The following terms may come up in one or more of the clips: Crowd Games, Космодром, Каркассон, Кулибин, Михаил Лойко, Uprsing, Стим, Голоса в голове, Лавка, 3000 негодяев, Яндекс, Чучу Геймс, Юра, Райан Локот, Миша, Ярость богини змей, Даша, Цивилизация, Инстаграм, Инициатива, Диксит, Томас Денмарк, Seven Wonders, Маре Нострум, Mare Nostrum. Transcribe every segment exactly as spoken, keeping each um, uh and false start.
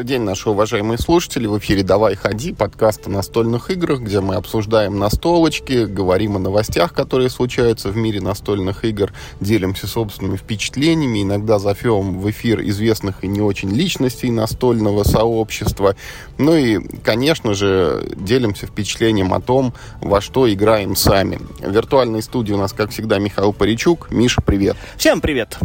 Добрый день, наши уважаемые слушатели. В эфире «Давай ходи», подкаст о настольных играх, где мы обсуждаем настолочки, говорим о новостях, которые случаются в мире настольных игр, делимся собственными впечатлениями, иногда зовем в эфир известных и не очень личностей настольного сообщества. Ну и, конечно же, делимся впечатлением о том, во что играем сами. В виртуальной студии у нас, как всегда, Михаил Паричук. Миша, привет. Всем привет.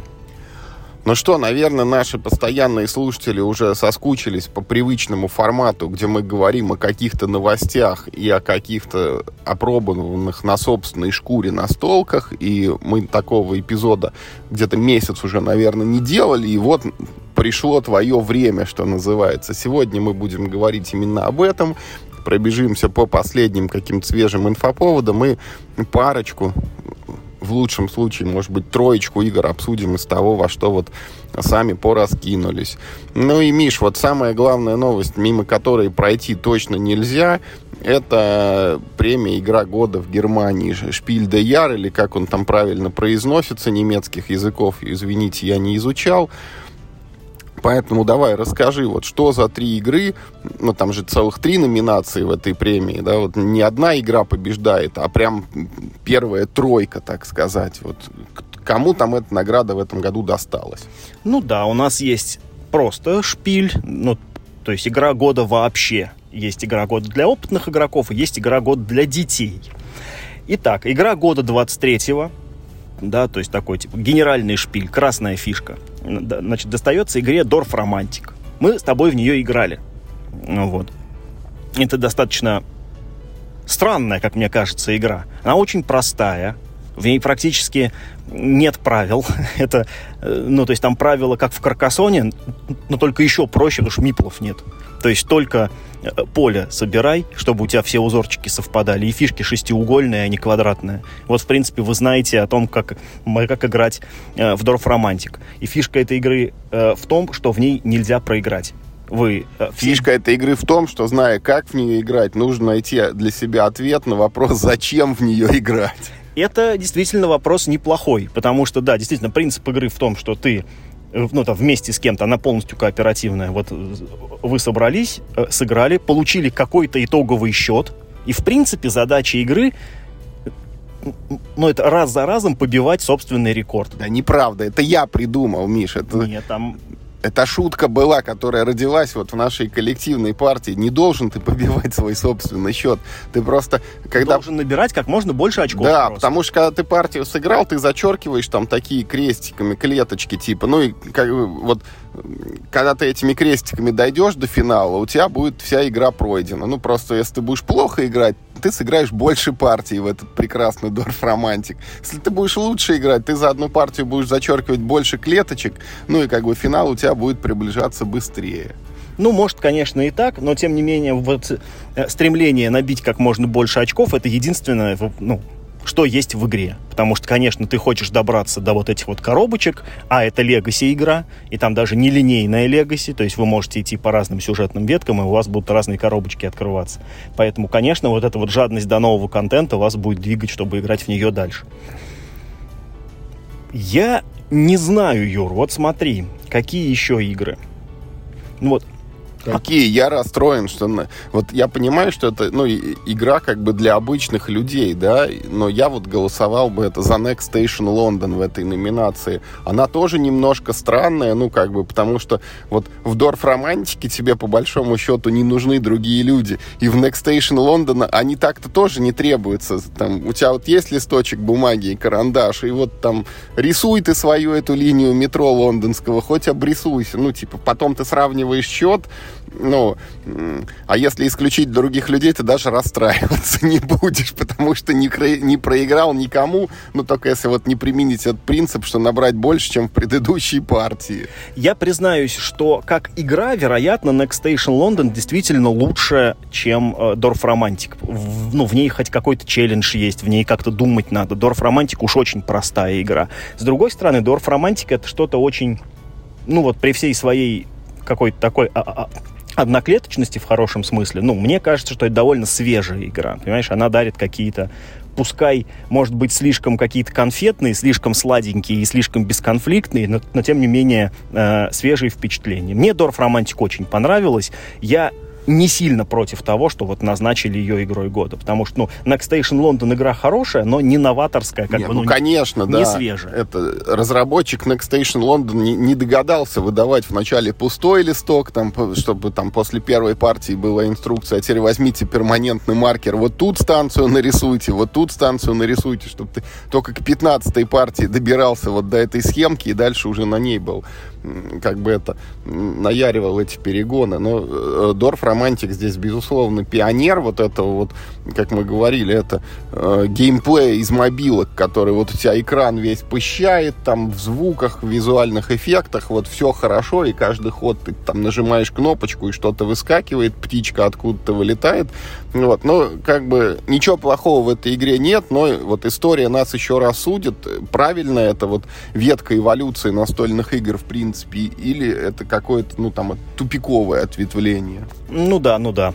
Ну что, наверное, наши постоянные слушатели уже соскучились по привычному формату, где мы говорим о каких-то новостях и о каких-то опробованных на собственной шкуре настолках. И мы такого эпизода где-то месяц уже, наверное, не делали. И вот пришло твое время, что называется. Сегодня мы будем говорить именно об этом. Пробежимся по последним каким-то свежим инфоповодам и парочку, в лучшем случае, может быть, троечку игр обсудим из того, во что вот сами пораскинулись. Ну и, Миш, вот самая главная новость, мимо которой пройти точно нельзя, это премия «Игра года» в Германии. «Шпиль де Яр», или как он там правильно произносится, немецких языков, извините, я не изучал. Поэтому давай расскажи, вот что за три игры, ну там же целых три номинации в этой премии, да, вот не одна игра побеждает, а прям первая тройка, так сказать, вот кому там эта награда в этом году досталась? Ну да, у нас есть просто шпиль, ну то есть игра года вообще, есть игра года для опытных игроков, есть игра года для детей. Итак, игра года двадцать третьего. Да, то есть такой типа генеральный шпиль, красная фишка. Значит, достается игре Dorf Romantik. Мы с тобой в нее играли. Вот. Это достаточно странная, как мне кажется, игра. Она очень простая. В ней практически нет правил. Это, ну, то есть там правила, как в Каркассоне, но только еще проще, потому что миплов нет. То есть только поле собирай, чтобы у тебя все узорчики совпадали, и фишки шестиугольные, а не квадратные. Вот, в принципе, вы знаете о том, как, как играть в Dorf Romantik. И фишка этой игры в том, что в ней нельзя проиграть. Вы, Фишка этой игры в том, что, зная, как в нее играть, нужно найти для себя ответ на вопрос, зачем в нее играть. Это действительно вопрос неплохой, потому что, да, действительно, принцип игры в том, что ты, ну, там, вместе с кем-то, она полностью кооперативная, вот вы собрались, сыграли, получили какой-то итоговый счет, и, в принципе, задача игры, ну, это раз за разом побивать собственный рекорд. Да неправда, это я придумал, Миш, это... Нет, там... Это шутка была, которая родилась вот в нашей коллективной партии. Не должен ты побивать свой собственный счет. Ты просто... Когда... Должен набирать как можно больше очков. Да, просто. Потому что когда ты партию сыграл, ты зачеркиваешь там такие крестиками, клеточки типа. Ну и как, вот когда ты этими крестиками дойдешь до финала, у тебя будет вся игра пройдена. Ну просто если ты будешь плохо играть, ты сыграешь больше партий в этот прекрасный Dorf Romantik. Если ты будешь лучше играть, ты за одну партию будешь зачеркивать больше клеточек, ну и как бы финал у тебя будет приближаться быстрее. Ну, может, конечно, и так, но, тем не менее, вот стремление набить как можно больше очков — это единственное, ну, что есть в игре. Потому что, конечно, ты хочешь добраться до вот этих вот коробочек, а это легаси-игра, и там даже нелинейная легаси, то есть вы можете идти по разным сюжетным веткам, и у вас будут разные коробочки открываться. Поэтому, конечно, вот эта вот жадность до нового контента вас будет двигать, чтобы играть в нее дальше. Я не знаю, Юр, вот смотри, какие еще игры. Ну вот. Какие? Я расстроен, что... Вот я понимаю, что это, ну, игра как бы для обычных людей, да, но я вот голосовал бы это за Next Station London в этой номинации. Она тоже немножко странная, ну, как бы, потому что вот в Dorf Romantik тебе, по большому счету, не нужны другие люди. И в Next Station London они так-то тоже не требуются. Там, у тебя вот есть листочек бумаги и карандаш, и вот там рисуй ты свою эту линию метро лондонского, хоть обрисуйся. Ну, типа, потом ты сравниваешь счет, ну, а если исключить других людей, ты даже расстраиваться не будешь, потому что не, не проиграл никому, ну, только если вот не применить этот принцип, что набрать больше, чем в предыдущей партии. Я признаюсь, что как игра, вероятно, Next Station London действительно лучше, чем Dorf Romantik. В, ну, в ней хоть какой-то челлендж есть, в ней как-то думать надо. Dorf Romantik уж очень простая игра. С другой стороны, Dorf Romantik — это что-то очень, ну, вот при всей своей какой-то такой... одноклеточности в хорошем смысле, ну, мне кажется, что это довольно свежая игра, понимаешь, она дарит какие-то пускай, может быть, слишком какие-то конфетные, слишком сладенькие и слишком бесконфликтные, но, но тем не менее, э, свежие впечатления. Мне Dorf Romantik очень понравилась. Я не сильно против того, что вот назначили ее игрой года. Потому что, ну, Next Station London игра хорошая, но не новаторская, как Нет, бы, ну, ну, конечно, не, да. не свежая. Это разработчик Next Station London не, не догадался выдавать вначале пустой листок, там, чтобы там после первой партии была инструкция, а теперь возьмите перманентный маркер, вот тут станцию нарисуйте, вот тут станцию нарисуйте, чтобы ты только к пятнадцатой партии добирался вот до этой схемки и дальше уже на ней был. Как бы это, наяривал эти перегоны. Но Dorf Romantik здесь, безусловно, пионер вот этого вот, как мы говорили, это э, геймплей из мобилок, который вот у тебя экран весь пыщает, там в звуках, в визуальных эффектах, вот все хорошо, и каждый ход ты там нажимаешь кнопочку, и что-то выскакивает, птичка откуда-то вылетает. Вот. Но как бы ничего плохого в этой игре нет, но вот история нас еще раз судит. Правильно, это вот ветка эволюции настольных игр, в принципе, или это какое-то, ну, там, тупиковое ответвление? Ну да, ну да.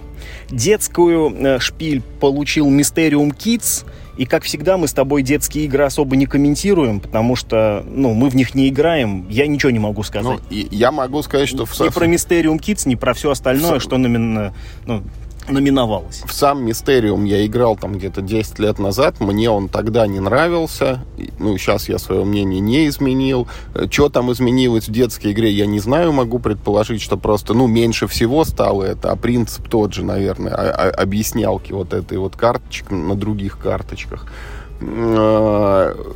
Детскую э, шпиль получил Mysterium Kids, и, как всегда, мы с тобой детские игры особо не комментируем, потому что, ну, мы в них не играем, я ничего не могу сказать. Ну, и, я могу сказать, что... В... Ни про Mysterium Kids, ни про все остальное, в... что номинально... Ну, номиновалась. В сам Mysterium я играл там где-то десять лет назад. Мне он тогда не нравился. Ну, сейчас я свое мнение не изменил. Что там изменилось в детской игре, я не знаю. Могу предположить, что просто, ну, меньше всего стало это. А принцип тот же, наверное. Объяснялки вот этой вот карточки на других карточках. Знаю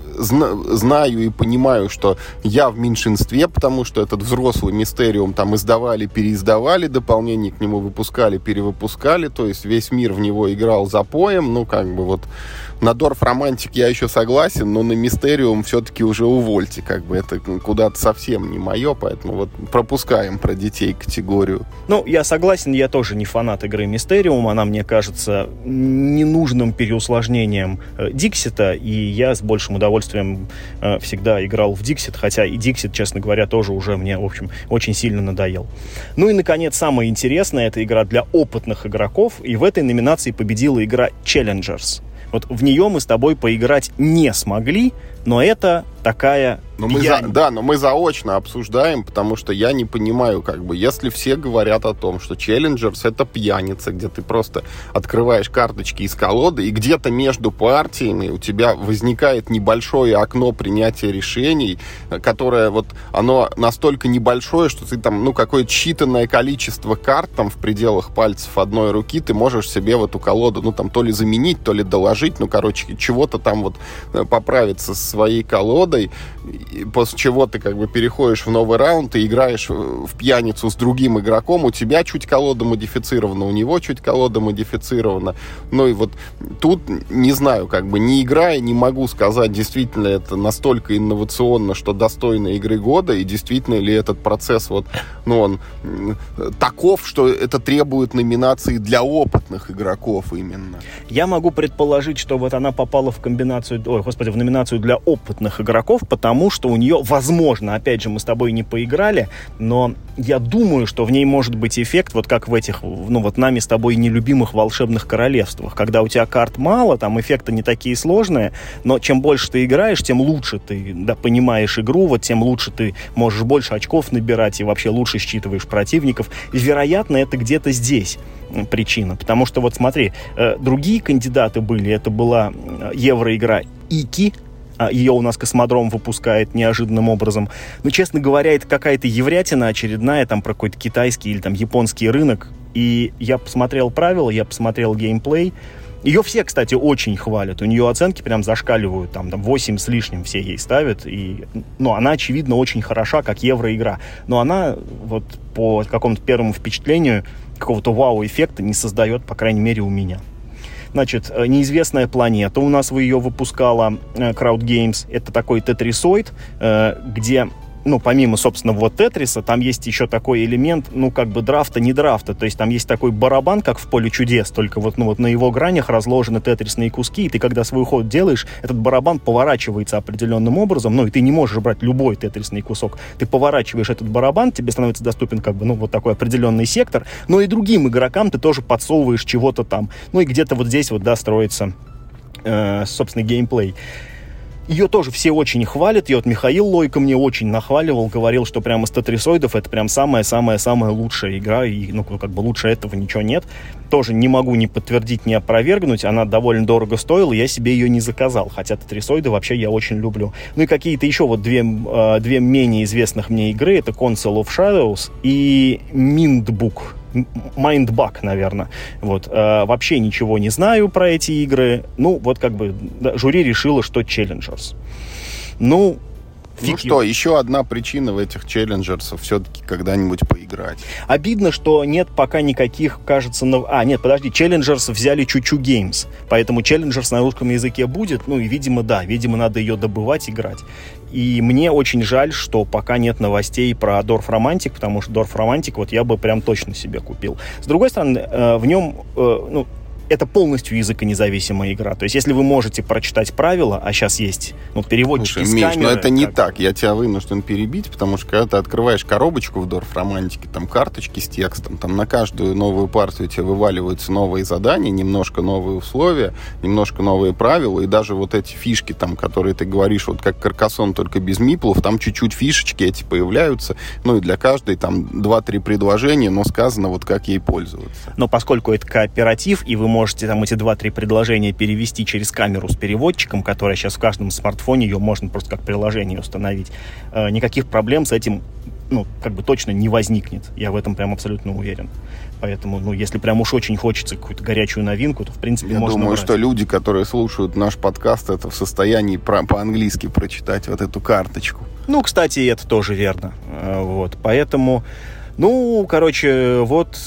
и понимаю, что я в меньшинстве, потому что этот взрослый Mysterium там издавали, переиздавали, дополнение к нему выпускали, перевыпускали, то есть весь мир в него играл запоем, ну, как бы вот на Dorf Romantik я еще согласен, но на Mysterium все-таки уже увольте, как бы это куда-то совсем не мое, поэтому вот пропускаем про детей категорию. Ну, я согласен, я тоже не фанат игры Mysterium, она мне кажется ненужным переусложнением Диксит, и я с большим удовольствием э, всегда играл в Диксит, хотя и Диксит, честно говоря, тоже уже мне, в общем, очень сильно надоел. Ну и, наконец, самое интересное, это игра для опытных игроков, и в этой номинации победила игра Challengers. Вот в нее мы с тобой поиграть не смогли, но это такая... Но мы за, да, но мы заочно обсуждаем, потому что я не понимаю, как бы, если все говорят о том, что Challengers — это пьяница, где ты просто открываешь карточки из колоды, и где-то между партиями у тебя возникает небольшое окно принятия решений, которое вот, оно настолько небольшое, что ты там, ну, какое-то считанное количество карт там в пределах пальцев одной руки ты можешь себе вот эту колоду, ну, там, то ли заменить, то ли доложить, ну, короче, чего-то там вот поправиться с своей колодой, после чего ты как бы переходишь в новый раунд и играешь в пьяницу с другим игроком. У тебя чуть колода модифицирована, у него чуть колода модифицирована. Ну и вот тут, не знаю, как бы не играя, не могу сказать, действительно это настолько инновационно, что достойно игры года, и действительно ли этот процесс вот, ну, он таков, что это требует номинации для опытных игроков именно. Я могу предположить, что вот она попала в комбинацию, ой, господи, в номинацию для опытных игроков, потому что у нее, возможно, опять же, мы с тобой не поиграли, но я думаю, что в ней может быть эффект, вот как в этих, ну вот нами с тобой нелюбимых волшебных королевствах, когда у тебя карт мало, там эффекты не такие сложные, но чем больше ты играешь, тем лучше ты, да, понимаешь игру, вот тем лучше ты можешь больше очков набирать и вообще лучше считываешь противников. Вероятно, это где-то здесь причина, потому что вот смотри, другие кандидаты были, это была евроигра Ики, ее у нас Космодром выпускает неожиданным образом. Но, честно говоря, это какая-то еврятина очередная, там, про какой-то китайский или там японский рынок. И я посмотрел правила, я посмотрел геймплей. Ее все, кстати, очень хвалят. У нее оценки прям зашкаливают, там, там восемь с лишним все ей ставят. И, ну, она, очевидно, очень хороша, как евроигра. Но она вот по какому-то первому впечатлению какого-то вау-эффекта не создает, по крайней мере, у меня. Значит, «Неизвестная планета» у нас ее выпускала Crowd Games. Это такой тетрисоид, где, ну, помимо, собственно, вот тетриса, там есть еще такой элемент, ну, как бы драфта, не драфта. То есть там есть такой барабан, как в «Поле чудес», только вот, ну, вот на его гранях разложены тетрисные куски, и ты, когда свой ход делаешь, этот барабан поворачивается определенным образом, ну, и ты не можешь брать любой тетрисный кусок. Ты поворачиваешь этот барабан, тебе становится доступен, как бы, ну, вот такой определенный сектор, но и другим игрокам ты тоже подсовываешь чего-то там. Ну, и где-то вот здесь вот, да, строится э, собственно, геймплей. Ее тоже все очень хвалят. И вот Михаил Лойко мне очень нахваливал, говорил, что прямо сто тридцатоидов это прям самая-самая-самая лучшая игра, и, ну, как бы лучше этого ничего нет. Тоже не могу ни подтвердить, ни опровергнуть. Она довольно дорого стоила, я себе ее не заказал, хотя сто тридцатоиды вообще я очень люблю. Ну и какие-то еще вот две, две менее известных мне игры, это Console of Shadows и Mindbook. Mindbug, наверное. Вот. А, вообще ничего не знаю про эти игры. Ну, вот как бы да, жюри решило, что Challengers. Ну, Ну что, еще одна причина в этих челленджерсах все-таки когда-нибудь поиграть. Обидно, что нет пока никаких, кажется... Нов... А, нет, подожди, челленджерс взяли Чучу Геймс, поэтому челленджерс на русском языке будет, ну и, видимо, да, видимо, надо ее добывать, играть. И мне очень жаль, что пока нет новостей про Dorf Romantik, потому что Dorf Romantik вот я бы прям точно себе купил. С другой стороны, в нем... ну, это полностью языконезависимая игра. То есть, если вы можете прочитать правила, а сейчас есть ну, переводчики из камеры... Миш, но это не так. Я тебя вынужден перебить, потому что, когда ты открываешь коробочку в Dorf Romantik, там карточки с текстом, там на каждую новую партию тебе вываливаются новые задания, немножко новые условия, немножко новые правила, и даже вот эти фишки, там, которые ты говоришь, вот как Каркассон, только без миплов, там чуть-чуть фишечки эти появляются, ну и для каждой там два-три предложения, но сказано вот как ей пользоваться. Но поскольку это кооператив, и вы можете там эти два-три предложения перевести через камеру с переводчиком, которая сейчас в каждом смартфоне, ее можно просто как приложение установить. Э, никаких проблем с этим, ну, как бы точно не возникнет. Я в этом прям абсолютно уверен. Поэтому, ну, если прям уж очень хочется какую-то горячую новинку, то, в принципе, я можно Я думаю, брать. Что люди, которые слушают наш подкаст, это в состоянии про- по-английски прочитать вот эту карточку. Ну, кстати, это тоже верно. Э, вот, поэтому, ну, короче, вот...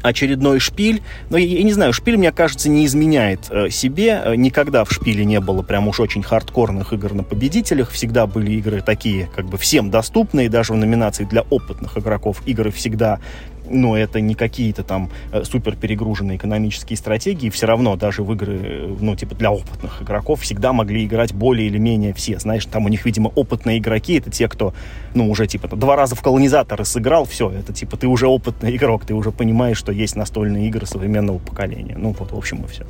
очередной шпиль. Но я, я не знаю, шпиль, мне кажется, не изменяет э, себе. Никогда в шпиле не было прям уж очень хардкорных игр на победителях. Всегда были игры такие, как бы всем доступные, даже в номинации для опытных игроков. Игры всегда, ну, это не какие-то там э, супер перегруженные экономические стратегии. Все равно даже в игры, ну, типа для опытных игроков всегда могли играть более или менее все. Знаешь, там у них, видимо, опытные игроки, это те, кто, ну, уже, типа, два раза в колонизаторы сыграл, все, это, типа, ты уже опытный игрок, ты уже понимаешь, что есть настольные игры современного поколения. Ну, вот, в общем, и все.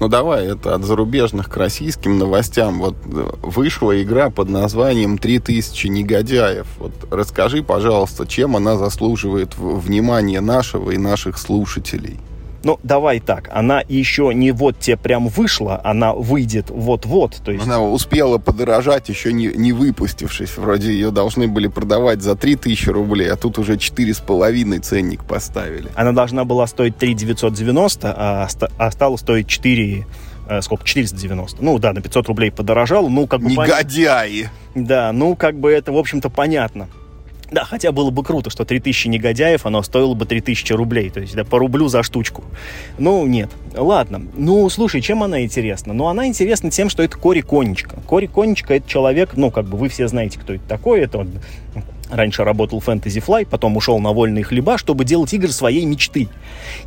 Ну, давай, это от зарубежных к российским новостям. Вот вышла игра под названием «три тысячи негодяев». Вот расскажи, пожалуйста, чем она заслуживает внимания нашего и наших слушателей? Ну, давай так, она еще не вот тебе прям вышла, она выйдет вот-вот. То есть... Она успела подорожать, еще не, не выпустившись. Вроде ее должны были продавать за три тысячи рублей, а тут уже четыре с половиной ценник поставили. Она должна была стоить три тысячи девятьсот девяносто, а, ст- а стала стоить четыре... сколько, четыреста девяносто. Ну, да, на пятьсот рублей подорожало. Ну, как бы негодяи! Пон... Да, ну, как бы это, в общем-то, понятно. Да, хотя было бы круто, что три тысячи негодяев, оно стоило бы три тысячи рублей. То есть, да, по рублю за штучку. Ну, нет. Ладно. Ну, слушай, чем она интересна? Ну, она интересна тем, что это Кори Коничка. Кори Коничка — это человек, ну, как бы вы все знаете, кто это такой. Это он раньше работал в Fantasy Flight, потом ушел на вольные хлеба, чтобы делать игры своей мечты.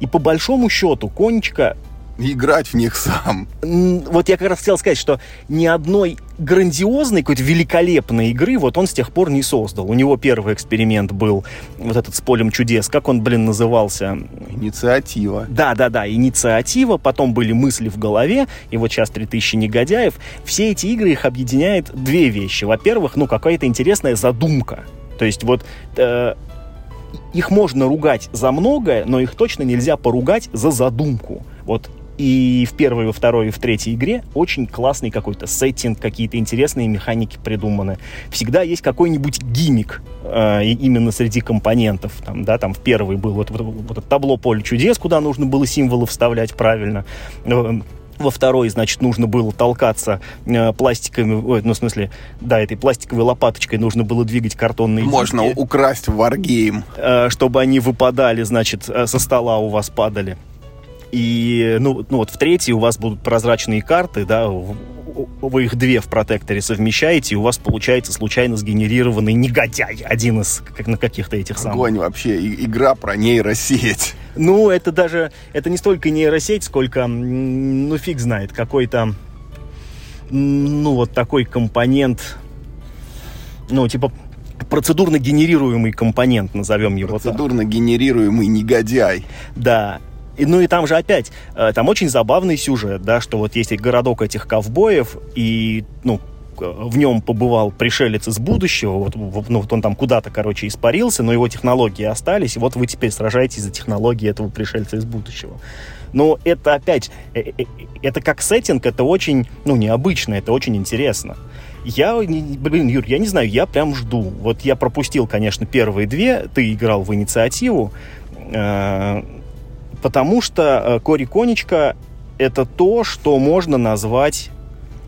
И по большому счету Коничка... играть в них сам. Вот я как раз хотел сказать, что ни одной грандиозной, какой-то великолепной игры вот он с тех пор не создал. У него первый эксперимент был вот этот с «Полем чудес». Как он, блин, назывался? «Инициатива». Да-да-да, «Инициатива». Потом были «Мысли в голове». И вот сейчас «три тысячи негодяев». Все эти игры, их объединяет две вещи. Во-первых, ну, какая-то интересная задумка. То есть вот... Э- их можно ругать за многое, но их точно нельзя поругать за задумку. Вот. И в первой, во второй, и в третьей игре очень классный какой-то сеттинг, какие-то интересные механики придуманы. Всегда есть какой-нибудь гиммик э, именно среди компонентов. Там, да, там в первой было вот, вот, вот табло «Поле чудес», куда нужно было символы вставлять правильно. Во второй, значит, нужно было толкаться э, пластиками, ой, ну, в смысле, да, этой пластиковой лопаточкой нужно было двигать картонные диски. Можно украсть варгейм. Э, чтобы они выпадали, значит, со стола у вас падали. И, ну, ну вот в третьей у вас будут прозрачные карты, да, вы их две в протекторе совмещаете, и у вас получается случайно сгенерированный негодяй, один из как, на каких-то этих самых. Огонь вообще, и, игра про нейросеть. Ну, это даже, это не столько нейросеть, сколько, ну, фиг знает, какой-то, ну, вот такой компонент, ну, типа... процедурно генерируемый компонент, назовем его так. Процедурно генерируемый негодяй. Да. И, ну и там же опять, э, там очень забавный сюжет, да, что вот есть городок этих ковбоев, и, ну, в нем побывал пришелец из будущего, вот, ну, вот он там куда-то, короче, испарился, но его технологии остались, и вот вы теперь сражаетесь за технологии этого пришельца из будущего. Но это опять, это как сеттинг, это очень, ну, необычно, это очень интересно. Я, блин, Юр, я не знаю, я прям жду. Вот я пропустил, конечно, первые две, ты играл в «Инициативу», потому что Кори Коничка — это то, что можно назвать...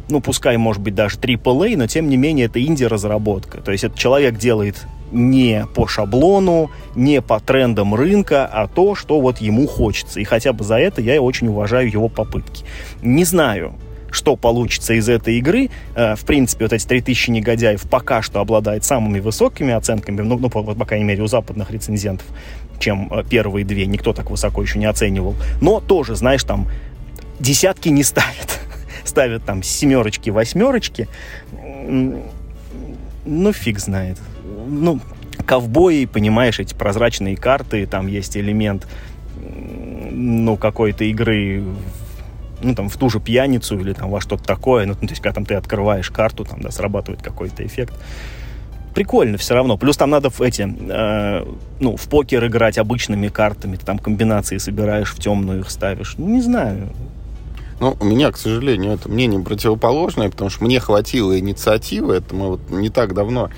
ну, пускай, может быть, даже трипл эй, но, тем не менее, это инди-разработка. То есть этот человек делает не по шаблону, не по трендам рынка, а то, что вот ему хочется. И хотя бы за это я очень уважаю его попытки. Не знаю, что получится из этой игры. В принципе, вот эти три тысячи негодяев пока что обладают самыми высокими оценками, ну, ну по, по крайней мере, у западных рецензентов, чем первые две. Никто так высоко еще не оценивал. Но тоже, знаешь, там десятки не ставят. Ставят там семерочки, восьмерочки. Ну, фиг знает. Ну, ковбои, понимаешь, эти прозрачные карты, там есть элемент, ну, какой-то игры, ну, там, в ту же пьяницу или там во что-то такое. Ну, то есть, когда там ты открываешь карту, там, да, срабатывает какой-то эффект. Прикольно все равно. Плюс там надо в эти, э, ну, в покер играть обычными картами. Ты там комбинации собираешь, в темную их ставишь. Ну, не знаю... Ну, у меня, к сожалению, это мнение противоположное, потому что мне хватило инициативы. Это мы вот не так давно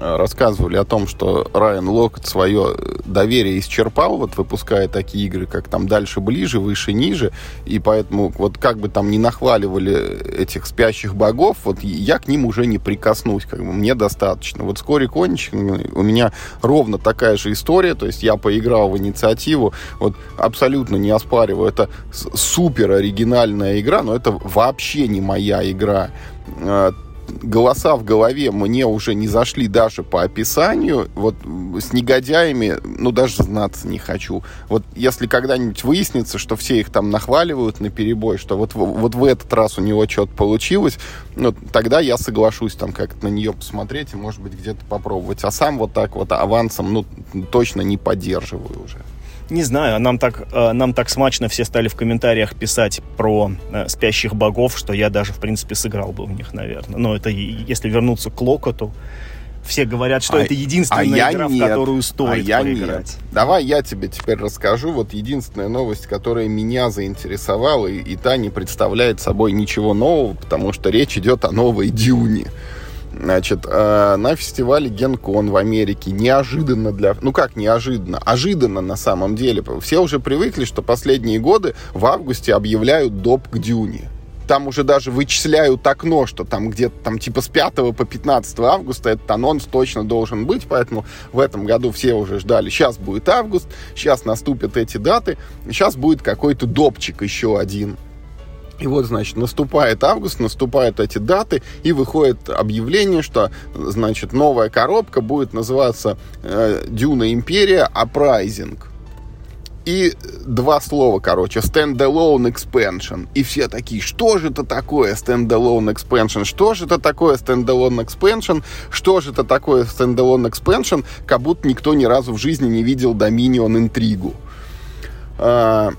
рассказывали о том, что Райан Локот свое доверие исчерпал, вот выпуская такие игры, как там «Дальше, ближе», «Выше, ниже». И поэтому, вот как бы там ни нахваливали этих «Спящих богов», вот я к ним уже не прикоснусь, как бы мне достаточно. Вот с Кори Коничкой у меня ровно такая же история, то есть я поиграл в «Инициативу», вот абсолютно не оспариваю, это супер оригинальная игра, но это вообще не моя игра. Голоса в голове мне уже не зашли даже по описанию. Вот с негодяями, ну, даже знаться не хочу. Вот если когда-нибудь выяснится, что все их там нахваливают наперебой, что вот, вот в этот раз у него что-то получилось, ну, тогда я соглашусь там как-то на нее посмотреть и, может быть, где-то попробовать. А сам вот так вот авансом, ну, точно не поддерживаю уже. Не знаю, нам так, нам так смачно все стали в комментариях писать про «Спящих богов», что я даже, в принципе, сыграл бы в них, наверное. Но это, если вернуться к Локоту, все говорят, что а, это единственная а игра, нет. в которую стоит а поиграть. Нет. Давай я тебе теперь расскажу. Вот единственная новость, которая меня заинтересовала, и, и та не представляет собой ничего нового, потому что речь идет о новой «Дюне». Значит, э, на фестивале Генкон в Америке неожиданно для... Ну как неожиданно? Ожиданно на самом деле. Все уже привыкли, что последние годы в августе объявляют доп. К «Дюне». Там уже даже вычисляют окно, что там где-то там типа с пятого по пятнадцатое августа этот анонс точно должен быть, поэтому в этом году все уже ждали. Сейчас будет август, сейчас наступят эти даты, сейчас будет какой-то допчик еще один. И вот, значит, наступает август, наступают эти даты, и выходит объявление, что, значит, новая коробка будет называться э, «Дюна. Империя. Апрайзинг». И два слова, короче, «Standalone Expansion». И все такие, что же это такое «Standalone Expansion»? Что же это такое «Standalone Expansion»? Что же это такое «Standalone Expansion»? Как будто никто ни разу в жизни не видел «Доминион Интригу». А,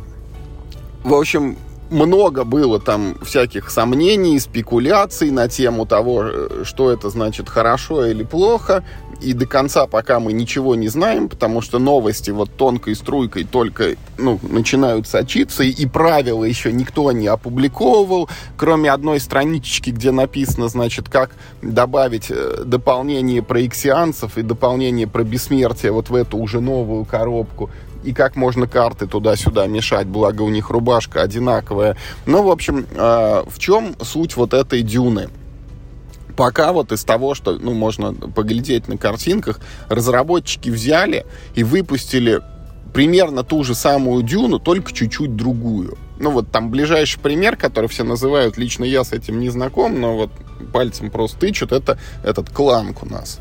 в общем... Много было там всяких сомнений, спекуляций на тему того, что это значит хорошо или плохо. И до конца пока мы ничего не знаем, потому что новости вот тонкой струйкой только, ну, начинают сочиться. И, и правила еще никто не опубликовывал, кроме одной странички, где написано, значит, как добавить дополнение про иксианцев и дополнение про бессмертие вот в эту уже новую коробку. И как можно карты туда-сюда мешать, благо у них рубашка одинаковая. Ну, в общем, э, в чем суть вот этой «Дюны»? Пока вот из того, что, ну, можно поглядеть на картинках, разработчики взяли и выпустили примерно ту же самую «Дюну», только чуть-чуть другую. Ну, вот там ближайший пример, который все называют, лично я с этим не знаком, но вот пальцем просто тычут, это этот «Кланк» у нас,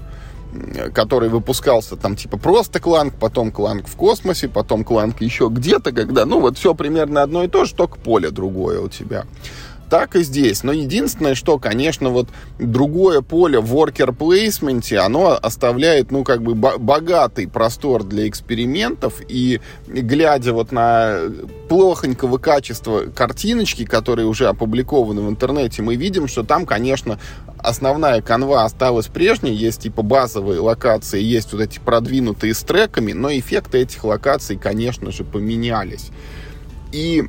который выпускался там типа просто «Кланк», потом «Кланк в космосе», потом «Кланк» еще где-то, когда, ну, вот все примерно одно и то же, только поле другое у тебя. так и здесь. Но единственное, что, конечно, вот другое поле в worker-плейсменте, оно оставляет, ну, как бы богатый простор для экспериментов. И глядя вот на плохонького качества картиночки, которые уже опубликованы в интернете, мы видим, что там, конечно, основная канва осталась прежней. Есть, типа, базовые локации, есть вот эти продвинутые с треками, но эффекты этих локаций, конечно же, поменялись. И,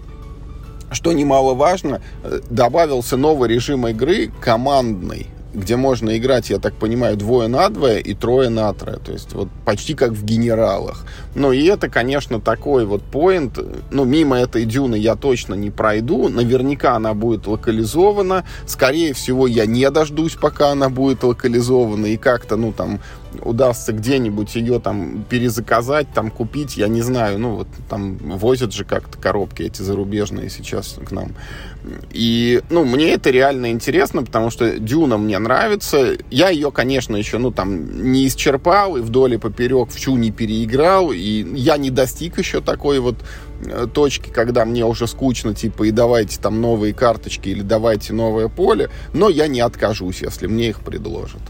что немаловажно, добавился новый режим игры, командный, где можно играть, я так понимаю, двое на двое и трое на трое. То есть вот почти как в генералах. Ну и это, конечно, такой вот поинт. Ну, мимо этой дюны я точно не пройду. Наверняка она будет локализована. Скорее всего, я не дождусь, пока она будет локализована. И как-то, ну, там, удастся где-нибудь ее там перезаказать, там, купить. Я не знаю, ну, вот там возят же как-то коробки эти зарубежные сейчас к нам. И, ну, мне это реально интересно, потому что дюна мне нравится. Я ее, конечно, еще, ну, там, не исчерпал и вдоль и поперек всю не переиграл. И я не достиг еще такой вот точки, когда мне уже скучно, типа, и давайте там новые карточки или давайте новое поле. Но я не откажусь, если мне их предложат.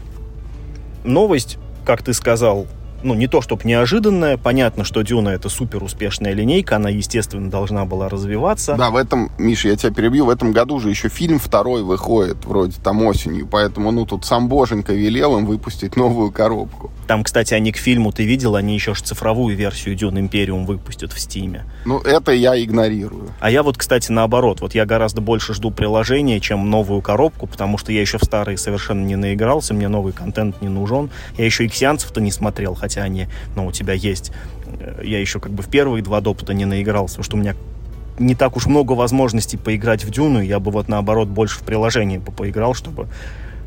Новость, как ты сказал, ну, не то чтобы неожиданная. Понятно, что «Дюна» — это суперуспешная линейка, она, естественно, должна была развиваться. Да, в этом, Миша, я тебя перебью, в этом году же еще фильм второй выходит, вроде там осенью, поэтому, ну, тут сам Боженька велел им выпустить новую коробку. Там, кстати, они к фильму, ты видел, они еще же цифровую версию «Дюн Империум» выпустят в Стиме. Ну, это я игнорирую. А я вот, кстати, наоборот, вот я гораздо больше жду приложения, чем новую коробку, потому что я еще в старые совершенно не наигрался, мне новый контент не нужен. Я еще «Иксианцев»-то не смотрел, хотя Хотя они, но у тебя есть. Я еще как бы в первые два допута не наигрался, потому что у меня не так уж много возможностей поиграть в «Дюну», я бы вот наоборот больше в приложении бы поиграл, чтобы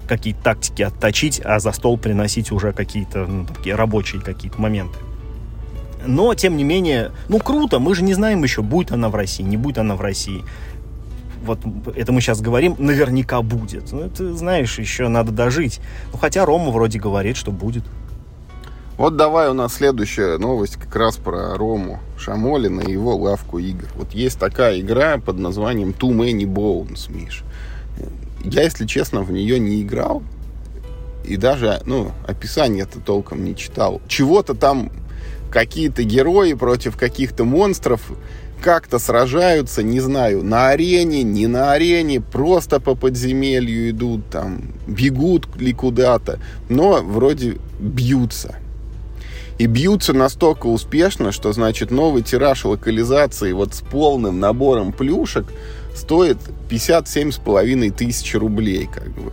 какие-то тактики отточить, а за стол приносить уже какие-то, ну, такие рабочие какие-то моменты. Но, тем не менее, ну круто, мы же не знаем еще, будет она в России, не будет она в России. Вот это мы сейчас говорим, наверняка будет. Ну, ты знаешь, еще надо дожить. Ну, хотя Рома вроде говорит, что будет. Вот давай у нас следующая новость как раз про Рому Шамолина и его лавку игр. Вот есть такая игра под названием Too Many Bones, Миш. Я, если честно, в нее не играл. И даже, ну, описание-то толком не читал. Чего-то там какие-то герои против каких-то монстров как-то сражаются, не знаю, на арене, не на арене, просто по подземелью идут, там, бегут ли куда-то, но вроде бьются. И бьются настолько успешно, что, значит, новый тираж локализации вот с полным набором плюшек стоит пятьдесят семь с половиной тысяч рублей, как бы.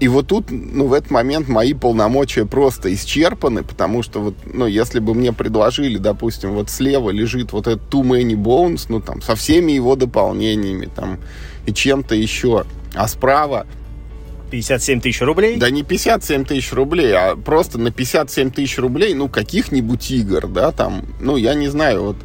И вот тут, ну, в этот момент мои полномочия просто исчерпаны, потому что вот, ну, если бы мне предложили, допустим, вот слева лежит вот этот Too Many Bones, ну, там, со всеми его дополнениями, там, и чем-то еще, а справа пятьдесят семь тысяч рублей? Да не пятьдесят семь тысяч рублей, а просто на пятьдесят семь тысяч рублей, ну, каких-нибудь игр, да, там, ну, я не знаю, вот,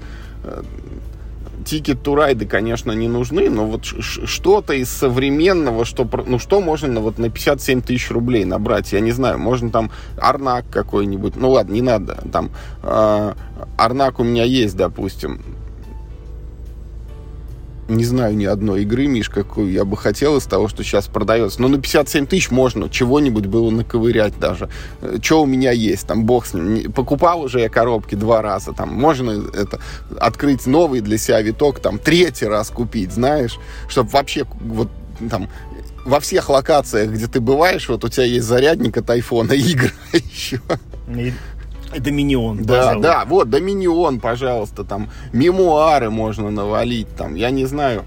Ticket to Ride, конечно, не нужны, но вот что-то из современного, что, ну, что можно вот на пятьдесят семь тысяч рублей набрать, я не знаю, можно там Arnak какой-нибудь, ну, ладно, не надо, там, Arnak у меня есть, допустим. Не знаю ни одной игры, Миш, какую я бы хотел из того, что сейчас продается. Но на пятьдесят семь тысяч можно чего-нибудь было наковырять даже. Что у меня есть, там, бог с ним. Покупал уже я коробки два раза, там, можно это, открыть новый для себя виток, там, третий раз купить, знаешь, чтобы вообще, вот, там, во всех локациях, где ты бываешь, вот у тебя есть зарядник от айфона, игра еще. Доминион, да, пожалуйста. Да, вот, Доминион, пожалуйста, там, мемуары можно навалить, там, я не знаю.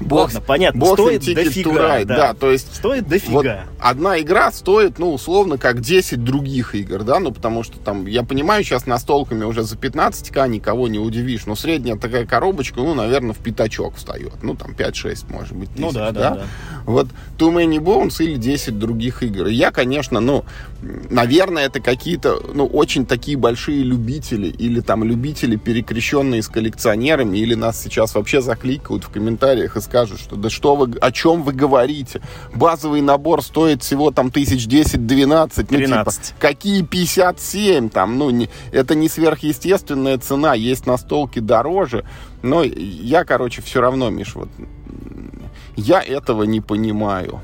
Бокс, Ладно, понятно, бокс стоит дофига, да. да, то есть стоит дофига. Вот одна игра стоит, ну, условно, как десять других игр, да, ну, потому что там, я понимаю, сейчас настолками уже за пятнадцать тысяч никого не удивишь, но средняя такая коробочка, ну, наверное, в пятачок встает, ну, там, пять-шесть, может быть, тысяч, ну, да, да, да? да. Вот Too Many Bones или десять других игр. Я, конечно, ну, наверное, это какие-то, ну, очень такие большие любители или там любители, перекрещенные с коллекционерами, или нас сейчас вообще закликают в комментариях и скажут, что да что вы, о чем вы говорите? Базовый набор стоит всего там тысяч десять-двенадцать. Ну, типа, какие пятьдесят семь там? Ну, не, это не сверхъестественная цена, есть настолки дороже. Но я, короче, все равно, Миш, вот Я этого не понимаю.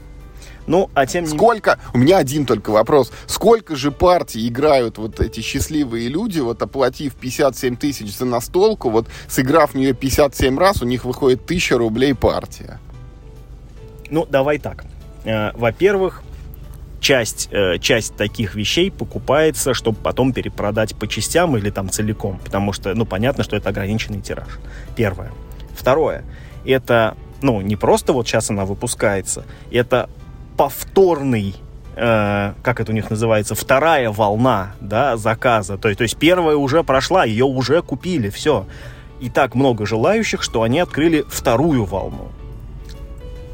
Ну, а тем не менее... Сколько... У меня один только вопрос. Сколько же партий играют вот эти счастливые люди, вот оплатив пятьдесят семь тысяч за настолку, вот сыграв в нее пятьдесят семь раз, у них выходит тысяча рублей партия? Ну, давай так. Во-первых, часть, часть таких вещей покупается, чтобы потом перепродать по частям или там целиком, потому что, ну, понятно, что это ограниченный тираж. Первое. Второе. Это, ну, не просто вот сейчас она выпускается, это... повторный, э, как это у них называется, вторая волна, да, заказа. То есть, то есть первая уже прошла, ее уже купили, все. И так много желающих, что они открыли вторую волну.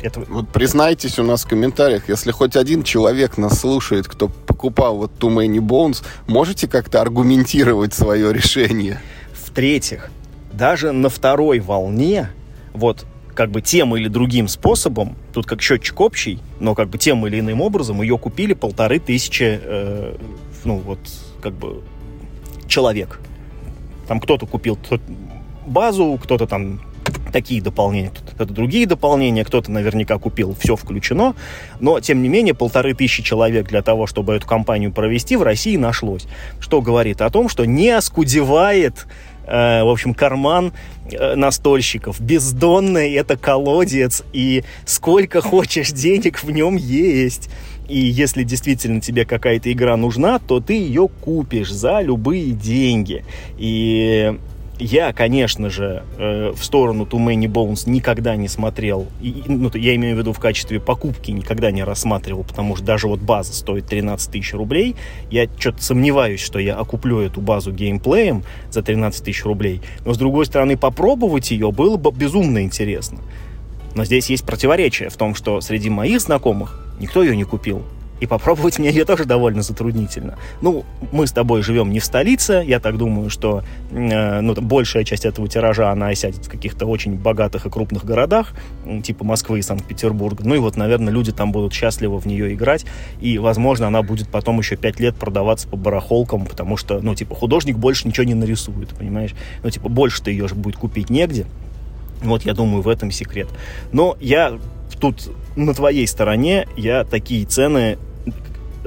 Это... Вот признайтесь у нас в комментариях, если хоть один человек нас слушает, кто покупал вот Too Many Bones, можете как-то аргументировать свое решение? В-третьих, даже на второй волне, вот, как бы тем или другим способом, тут как счетчик общий, но как бы тем или иным образом ее купили полторы тысячи, э, ну вот, как бы, человек. Там кто-то купил базу, кто-то там такие дополнения, кто-то другие дополнения, кто-то наверняка купил «все включено», но, тем не менее, полторы тысячи человек для того, чтобы эту кампанию провести, в России нашлось, что говорит о том, что не оскудевает, в общем, карман настольщиков. Бездонный это колодец, и сколько хочешь денег в нем есть. И если действительно тебе какая-то игра нужна, то ты ее купишь за любые деньги. И я, конечно же, в сторону Too Many Bones никогда не смотрел. И, ну, я имею в виду в качестве покупки никогда не рассматривал, потому что даже вот база стоит тринадцать тысяч рублей. Я что-то сомневаюсь, что я окуплю эту базу геймплеем за тринадцать тысяч рублей. Но, с другой стороны, попробовать ее было бы безумно интересно. Но здесь есть противоречие в том, что среди моих знакомых никто ее не купил. И попробовать мне ее тоже довольно затруднительно. Ну, мы с тобой живем не в столице. Я так думаю, что э, ну, большая часть этого тиража, она осядет в каких-то очень богатых и крупных городах, типа Москвы и Санкт-Петербурга. Ну и вот, наверное, люди там будут счастливы в нее играть. И, возможно, она будет потом еще пять лет продаваться по барахолкам, потому что, ну, типа, художник больше ничего не нарисует, понимаешь? Ну, типа, больше-то ее же будет купить негде. Вот, я думаю, в этом секрет. Но я... Тут на твоей стороне я такие цены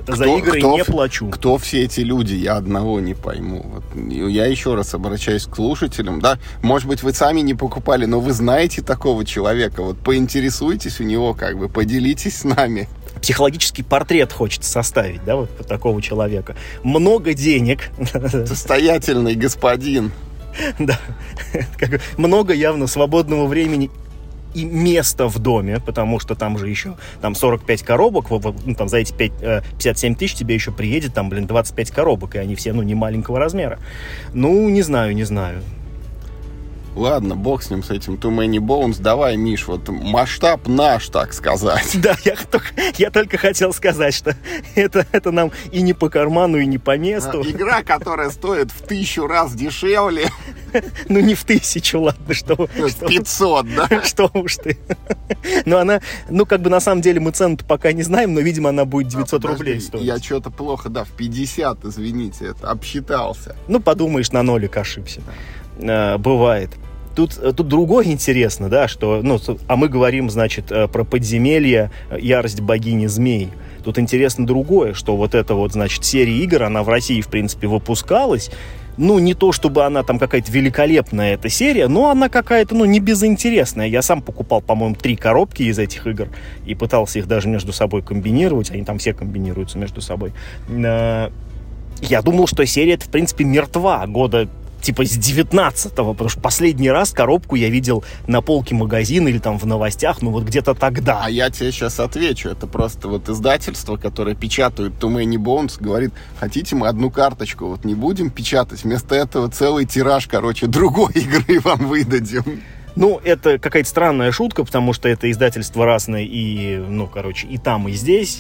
кто, за игры кто, не плачу. Кто все эти люди? Я одного не пойму. Вот. Я еще раз обращаюсь к слушателям. Да? Может быть, вы сами не покупали, но вы знаете такого человека. Вот поинтересуйтесь у него, как бы поделитесь с нами. Психологический портрет хочется составить, да, вот такого человека. Много денег. Состоятельный господин. Да. Много явно свободного времени. И место в доме, потому что там же еще там сорок пять коробок, ну, там за эти пятьдесят семь тысяч тебе еще приедет там, блин, двадцать пять коробок, и они все, ну, не маленького размера. Ну, не знаю, не знаю. Ладно, бог с ним, с этим Too Many Bones. Давай, Миш, вот масштаб наш, так сказать. Да, я только, я только хотел сказать, что это, это нам и не по карману, и не по месту. А, игра, которая стоит в тысячу раз дешевле. Ну, не в тысячу, ладно, что... пятьсот, да? Что уж ты. Ну, она, ну, как бы, на самом деле, мы цену-то пока не знаем, но, видимо, она будет девятьсот рублей стоить. Я что-то плохо, да, в пятьдесят, извините, это обсчитался. Ну, подумаешь, на нолик ошибся. Бывает. Тут, тут другое интересно, да, что, ну, а мы говорим, значит, про подземелья, ярость богини змей. Тут интересно другое, что вот эта вот, значит, серия игр, она в России, в принципе, выпускалась. Ну, не то, чтобы она там какая-то великолепная эта серия, но она какая-то, ну, не безинтересная. Я сам покупал, по-моему, три коробки из этих игр и пытался их даже между собой комбинировать. Они там все комбинируются между собой. Я думал, что серия-то, в принципе, мертва года... типа с девятнадцатого, потому что последний раз коробку я видел на полке магазина или там в новостях, ну вот где-то тогда. А я тебе сейчас отвечу, это просто вот издательство, которое печатает Too Many Bones, говорит, хотите мы одну карточку вот не будем печатать, вместо этого целый тираж, короче, другой игры вам выдадим. Ну, это какая-то странная шутка, потому что это издательство разное и, ну, короче, и там, и здесь.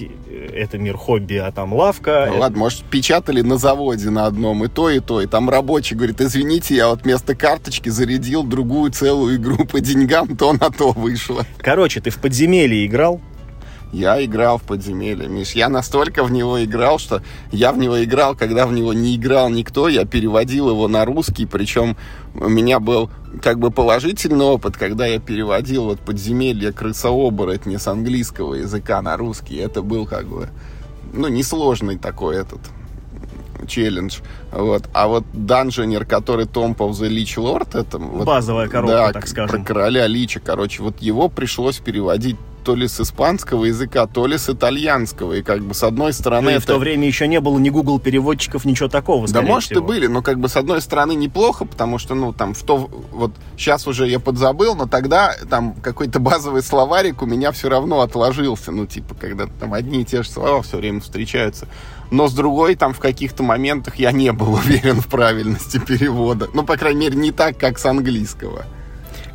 Это Мир Хобби, а там лавка. Ну, это... Ладно, может, печатали на заводе на одном и то, и то. И там рабочий говорит, извините, я вот вместо карточки зарядил другую целую игру по деньгам, то на то вышло. Короче, ты в подземелье играл? Я играл в «Подземелья», Миш. Я настолько в него играл, что я в него играл, когда в него не играл никто. Я переводил его на русский, причем у меня был как бы положительный опыт, когда я переводил вот «Подземелья крысооборотни» с английского языка на русский. Это был как бы, ну, несложный такой этот челлендж. Вот. А вот данженер, который Tomb of the Lich Lord, это базовая вот, коробка, да, так скажем. Про короля лича, короче, вот его пришлось переводить то ли с испанского языка, то ли с итальянского. И как бы с одной стороны... Это... в то время еще не было ни Google переводчиков, ничего такого, скорее всего. Да, может, и были, но как бы с одной стороны неплохо, потому что, ну, там, в то... Вот сейчас уже я подзабыл, но тогда там какой-то базовый словарик у меня все равно отложился. Ну, типа, когда там одни и те же слова все время встречаются. Но с другой, там, в каких-то моментах я не был уверен в правильности перевода. Ну, по крайней мере, не так, как с английского.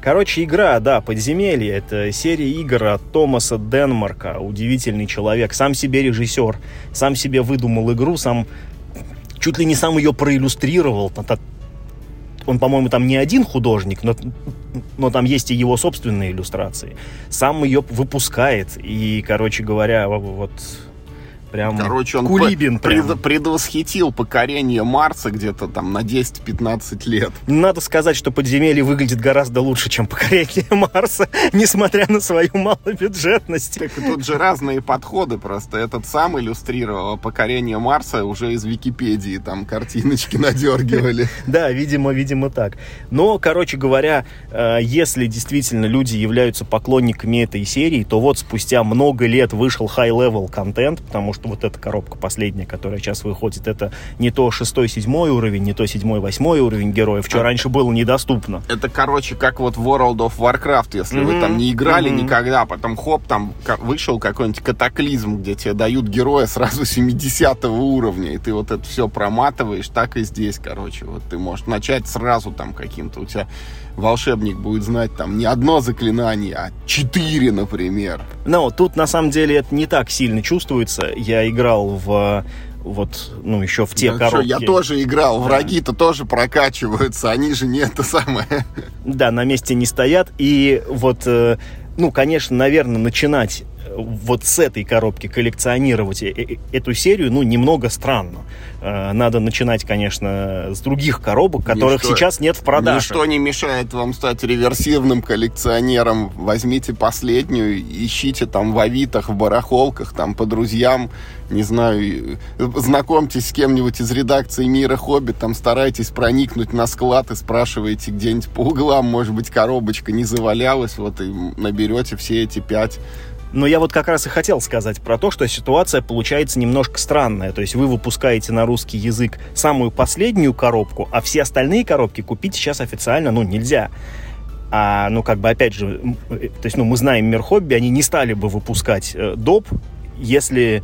Короче, игра, да, «Подземелья» — это серия игр от Томаса Денмарка, удивительный человек, сам себе режиссер, сам себе выдумал игру, сам чуть ли не сам ее проиллюстрировал. Он, по-моему, там не один художник, но, но там есть и его собственные иллюстрации. Сам ее выпускает и, короче говоря, вот... Прям короче, он Кулибин пред, прям. предвосхитил покорение Марса где-то там на десять-пятнадцать лет. Надо сказать, что «Подземелье» выглядит гораздо лучше, чем покорение Марса, несмотря на свою малобюджетность. Так, тут же разные подходы просто. Этот сам иллюстрировал, а покорение Марса уже из Википедии там картиночки надергивали. Да, видимо, видимо так. Но, короче говоря, если действительно люди являются поклонниками этой серии, то вот спустя много лет вышел high-level контент, потому что вот эта коробка последняя, которая сейчас выходит, это не то шестой-седьмой уровень, не то седьмой-восьмой уровень героев, что а раньше было недоступно. Это, короче, как вот World of Warcraft, если mm-hmm. вы там не играли mm-hmm. никогда, потом хоп, там вышел какой-нибудь катаклизм, где тебе дают героя сразу семидесятого уровня, и ты вот это все проматываешь, так и здесь, короче, вот ты можешь начать сразу там каким-то, у тебя волшебник будет знать там не одно заклинание, а четыре, например. Но тут, на самом деле, это не так сильно чувствуется. Я играл в... Вот, ну, еще в те ну, коробки. Что, я тоже играл, да. Враги-то тоже прокачиваются, они же не это самое. Да, на месте не стоят. И вот, ну, конечно, наверное, начинать вот с этой коробки коллекционировать эту серию, ну, немного странно. Надо начинать, конечно, с других коробок, которых ничто, сейчас нет в продаже. Ничто не мешает вам стать реверсивным коллекционером. Возьмите последнюю, ищите там в авитах, в барахолках, там по друзьям, не знаю, знакомьтесь с кем-нибудь из редакции «Мира Хобби», там старайтесь проникнуть на склад и спрашиваете где-нибудь по углам, может быть, коробочка не завалялась, вот и наберете все эти пять. Но я вот как раз и хотел сказать про то, что ситуация получается немножко странная. То есть вы выпускаете на русский язык самую последнюю коробку, а все остальные коробки купить сейчас официально, ну, нельзя. А, ну, как бы, опять же, то есть, ну, мы знаем «Мир Хобби», они не стали бы выпускать э, доп, если...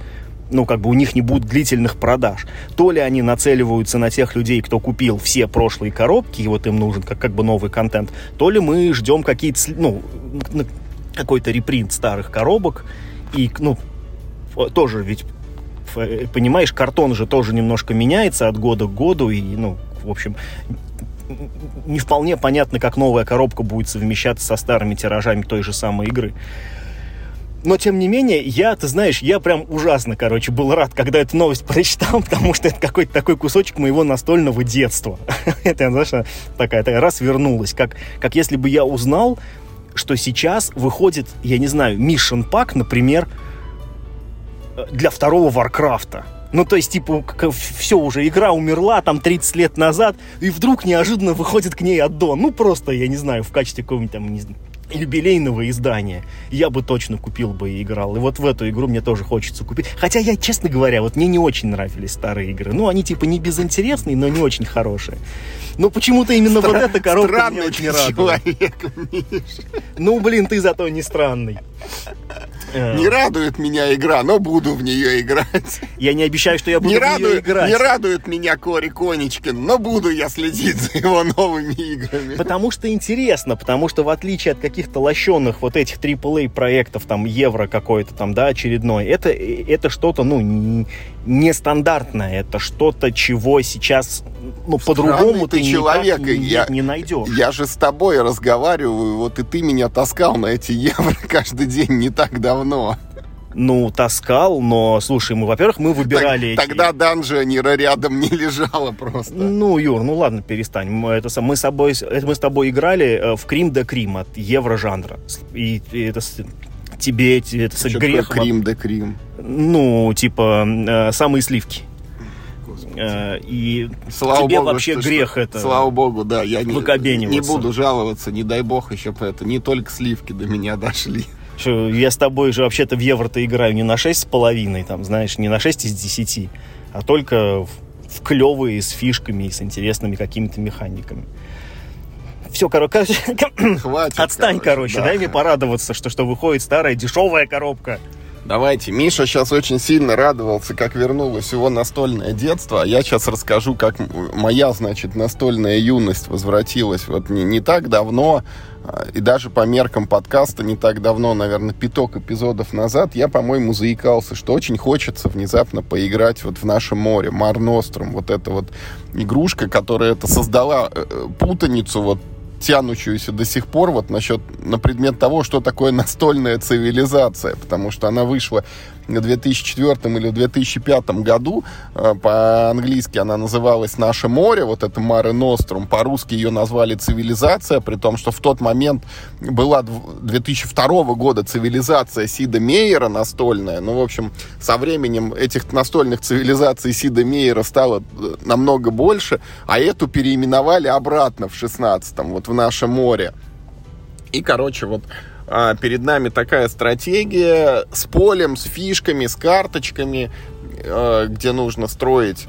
ну, как бы у них не будет длительных продаж. То ли они нацеливаются на тех людей, кто купил все прошлые коробки, и вот им нужен как, как бы новый контент, то ли мы ждем какие-то, ну, какой-то репринт старых коробок, и, ну, тоже ведь, понимаешь, картон же тоже немножко меняется от года к году, и, ну, в общем... не вполне понятно, как новая коробка будет совмещаться со старыми тиражами той же самой игры. Но, тем не менее, я, ты знаешь, я прям ужасно, короче, был рад, когда эту новость прочитал, потому что это какой-то такой кусочек моего настольного детства. Это, знаешь, такая, такая раз вернулась. Как, как если бы я узнал, что сейчас выходит, я не знаю, Mission Pack, например, для второго Варкрафта. Ну, то есть, типа, все уже, игра умерла там тридцать лет назад, и вдруг неожиданно выходит к ней аддон. Ну, просто, я не знаю, в качестве какого-нибудь там, не знаю, юбилейного издания. Я бы точно купил бы и играл. И вот в эту игру мне тоже хочется купить. Хотя я, честно говоря, вот мне не очень нравились старые игры. Ну, они типа не безинтересные, но не очень хорошие. Но почему-то именно Стра- вот эта коробка мне очень радует. Ну, блин, ты зато не странный. Не радует меня игра, но буду в нее играть. Я не обещаю, что я буду не в радует, нее играть. Не радует меня Кори Коничкин, но буду я следить за его новыми играми. Потому что интересно, потому что в отличие от каких-то лощеных вот этих трипл-эй проектов, там, евро какой-то там, да, очередной, это, это что-то, ну, нестандартное, это что-то, чего сейчас, ну, по-другому ты, ты человек, никак я, не, не найдешь. Я же с тобой разговариваю, вот и ты меня таскал на эти евро каждый день не так давно. Ну, таскал, но, слушай, мы, во-первых, мы выбирали... Так, эти... Тогда Данжионера рядом не лежала просто. Ну, Юр, ну ладно, перестань. Мы, это, мы, с, собой, это, мы с тобой играли в Крим де Крим от евро-жанра. И, и это тебе это, с грехом... Что Крим де Крим? Ну, типа, самые сливки. И слава тебе богу, вообще что, грех что, это. Слава богу, да, я не, не буду жаловаться, не дай бог еще про это. Не только сливки до меня дошли. Что, я с тобой же вообще-то в евро-то играю не на шесть с половиной, там, знаешь, не на шесть из десяти, а только в, в клевые с фишками и с интересными какими-то механиками. Все, короче, хватит, отстань, короче, короче да. Дай мне порадоваться, что, что выходит старая дешевая коробка. Давайте. Миша сейчас очень сильно радовался, как вернулось его настольное детство. А я сейчас расскажу, как моя, значит, настольная юность возвратилась вот не, не так давно. И даже по меркам подкаста не так давно, наверное, пяток эпизодов назад, я, по-моему, заикался, что очень хочется внезапно поиграть вот в «Наше море», «Мар Ностром». Вот эта вот игрушка, которая это создала путаницу вот, тянущуюся до сих пор вот насчет, на предмет того, что такое настольная цивилизация, потому что она вышла в две тысячи четвёртом или в две тысячи пятом году, по-английски она называлась «Наше море», вот это «Маре Нострум», по-русски ее назвали «Цивилизация», при том, что в тот момент была две тысячи второго года «Цивилизация» Сида Мейера настольная, ну, в общем, со временем этих настольных цивилизаций Сида Мейера стало намного больше, а эту переименовали обратно в шестнадцатом, вот в «Наше море». И, короче, вот перед нами такая стратегия с полем, с фишками, с карточками, где нужно строить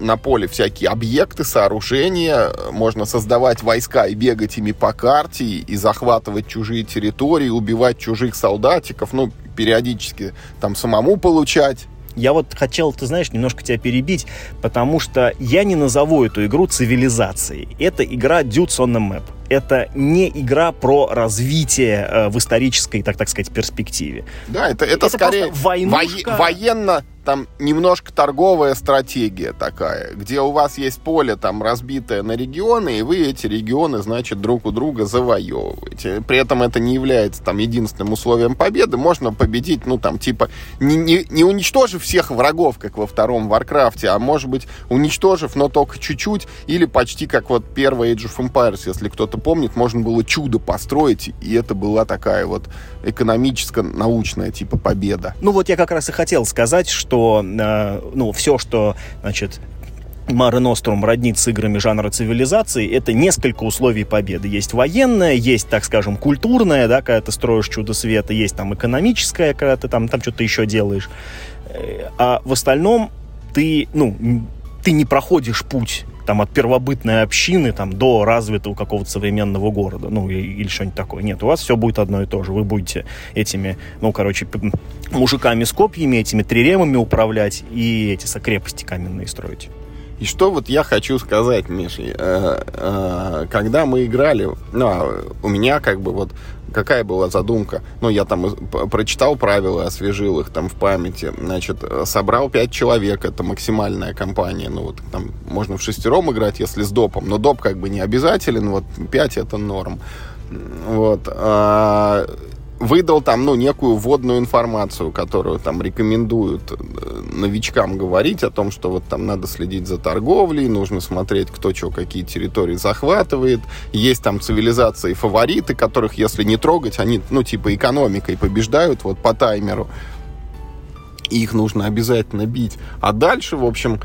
на поле всякие объекты, сооружения, можно создавать войска и бегать ими по карте, и захватывать чужие территории, убивать чужих солдатиков, ну, периодически там самому получать. Я вот хотел, ты знаешь, немножко тебя перебить, потому что я не назову эту игру цивилизацией. Это игра Dudes on the Map. Это не игра про развитие э, в исторической, так, так сказать, перспективе. Да, это, это, это скорее войнушка... военно, там, немножко торговая стратегия такая, где у вас есть поле, там, разбитое на регионы, и вы эти регионы, значит, друг у друга завоевываете. При этом это не является, там, единственным условием победы. Можно победить, ну, там, типа, не, не, не уничтожив всех врагов, как во втором Варкрафте, а, может быть, уничтожив, но только чуть-чуть, или почти как, вот, первый Age of Empires, если кто-то помнит, можно было чудо построить, и это была такая вот экономическо-научная типа победа. Ну вот я как раз и хотел сказать, что э, ну, все, что, значит, Маре Нострум роднит с играми жанра цивилизации, это несколько условий победы. Есть военная, есть, так скажем, культурная, да, когда ты строишь чудо света, есть там экономическая, когда ты там, там что-то еще делаешь. А в остальном ты, ну, ты не проходишь путь там от первобытной общины там, до развитого какого-то современного города, ну, или что-нибудь такое. Нет, у вас все будет одно и то же. Вы будете этими, ну, короче, мужиками с копьями, этими триремами управлять и эти крепости каменные строить. И что вот я хочу сказать, Миша, когда мы играли, ну, у меня как бы вот какая была задумка? Ну, я там прочитал правила, освежил их там в памяти. Значит, собрал пять человек. Это максимальная компания. Ну, вот там можно в шестером играть, если с допом. Но доп как бы не обязателен. Вот пять — это норм. Вот. Выдал там, ну, некую вводную информацию, которую там рекомендуют новичкам говорить о том, что вот там надо следить за торговлей, нужно смотреть, кто что, какие территории захватывает. Есть там цивилизации фавориты, которых, если не трогать, они, ну, типа экономикой побеждают вот по таймеру. И их нужно обязательно бить. А дальше, в общем,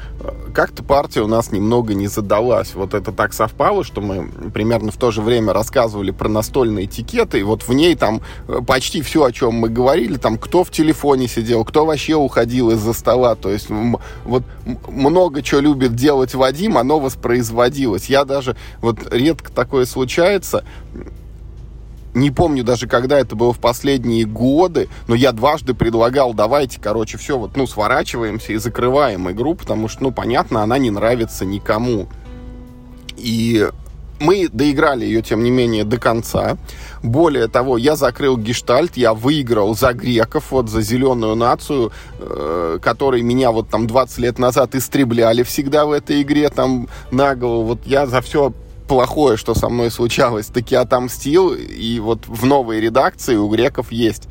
как-то партия у нас немного не задалась. Вот это так совпало, что мы примерно в то же время рассказывали про настольные этикеты, и вот в ней там почти все, о чем мы говорили, там кто в телефоне сидел, кто вообще уходил из-за стола. То есть вот много чего любит делать Вадим, оно воспроизводилось. Я даже, вот редко такое случается... Не помню даже, когда это было в последние годы, но я дважды предлагал, давайте, короче, все, вот, ну, сворачиваемся и закрываем игру, потому что, ну, понятно, она не нравится никому. И мы доиграли ее, тем не менее, до конца. Более того, я закрыл гештальт, я выиграл за греков, вот за зеленую нацию, э, которые меня вот там двадцать лет назад истребляли всегда в этой игре, там, на голову, вот я за все... плохое, что со мной случалось, таки отомстил, и вот в новой редакции у греков есть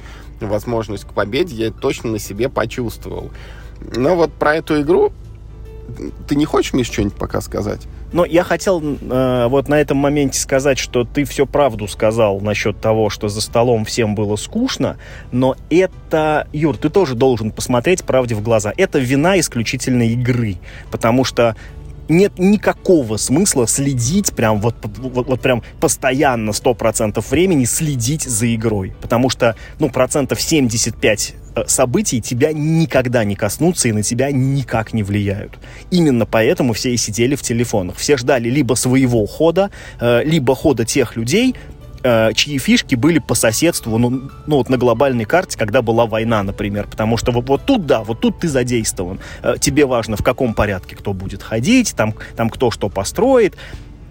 возможность к победе, я это точно на себе почувствовал. Но вот про эту игру... Ты не хочешь, Миш, что-нибудь пока сказать? Ну, я хотел э, вот на этом моменте сказать, что ты всю правду сказал насчет того, что за столом всем было скучно, но это, Юр, ты тоже должен посмотреть правде в глаза. Это вина исключительно игры, потому что нет никакого смысла следить прям вот, вот, вот прям постоянно сто процентов времени следить за игрой, потому что, ну, процентов семьдесят пять событий тебя никогда не коснутся и на тебя никак не влияют. Именно поэтому все и сидели в телефонах. Все ждали либо своего хода, либо хода тех людей, чьи фишки были по соседству, ну, ну вот на глобальной карте, когда была война, например, потому что вот, вот тут, да, вот тут ты задействован. Тебе важно, в каком порядке кто будет ходить, там, там кто что построит.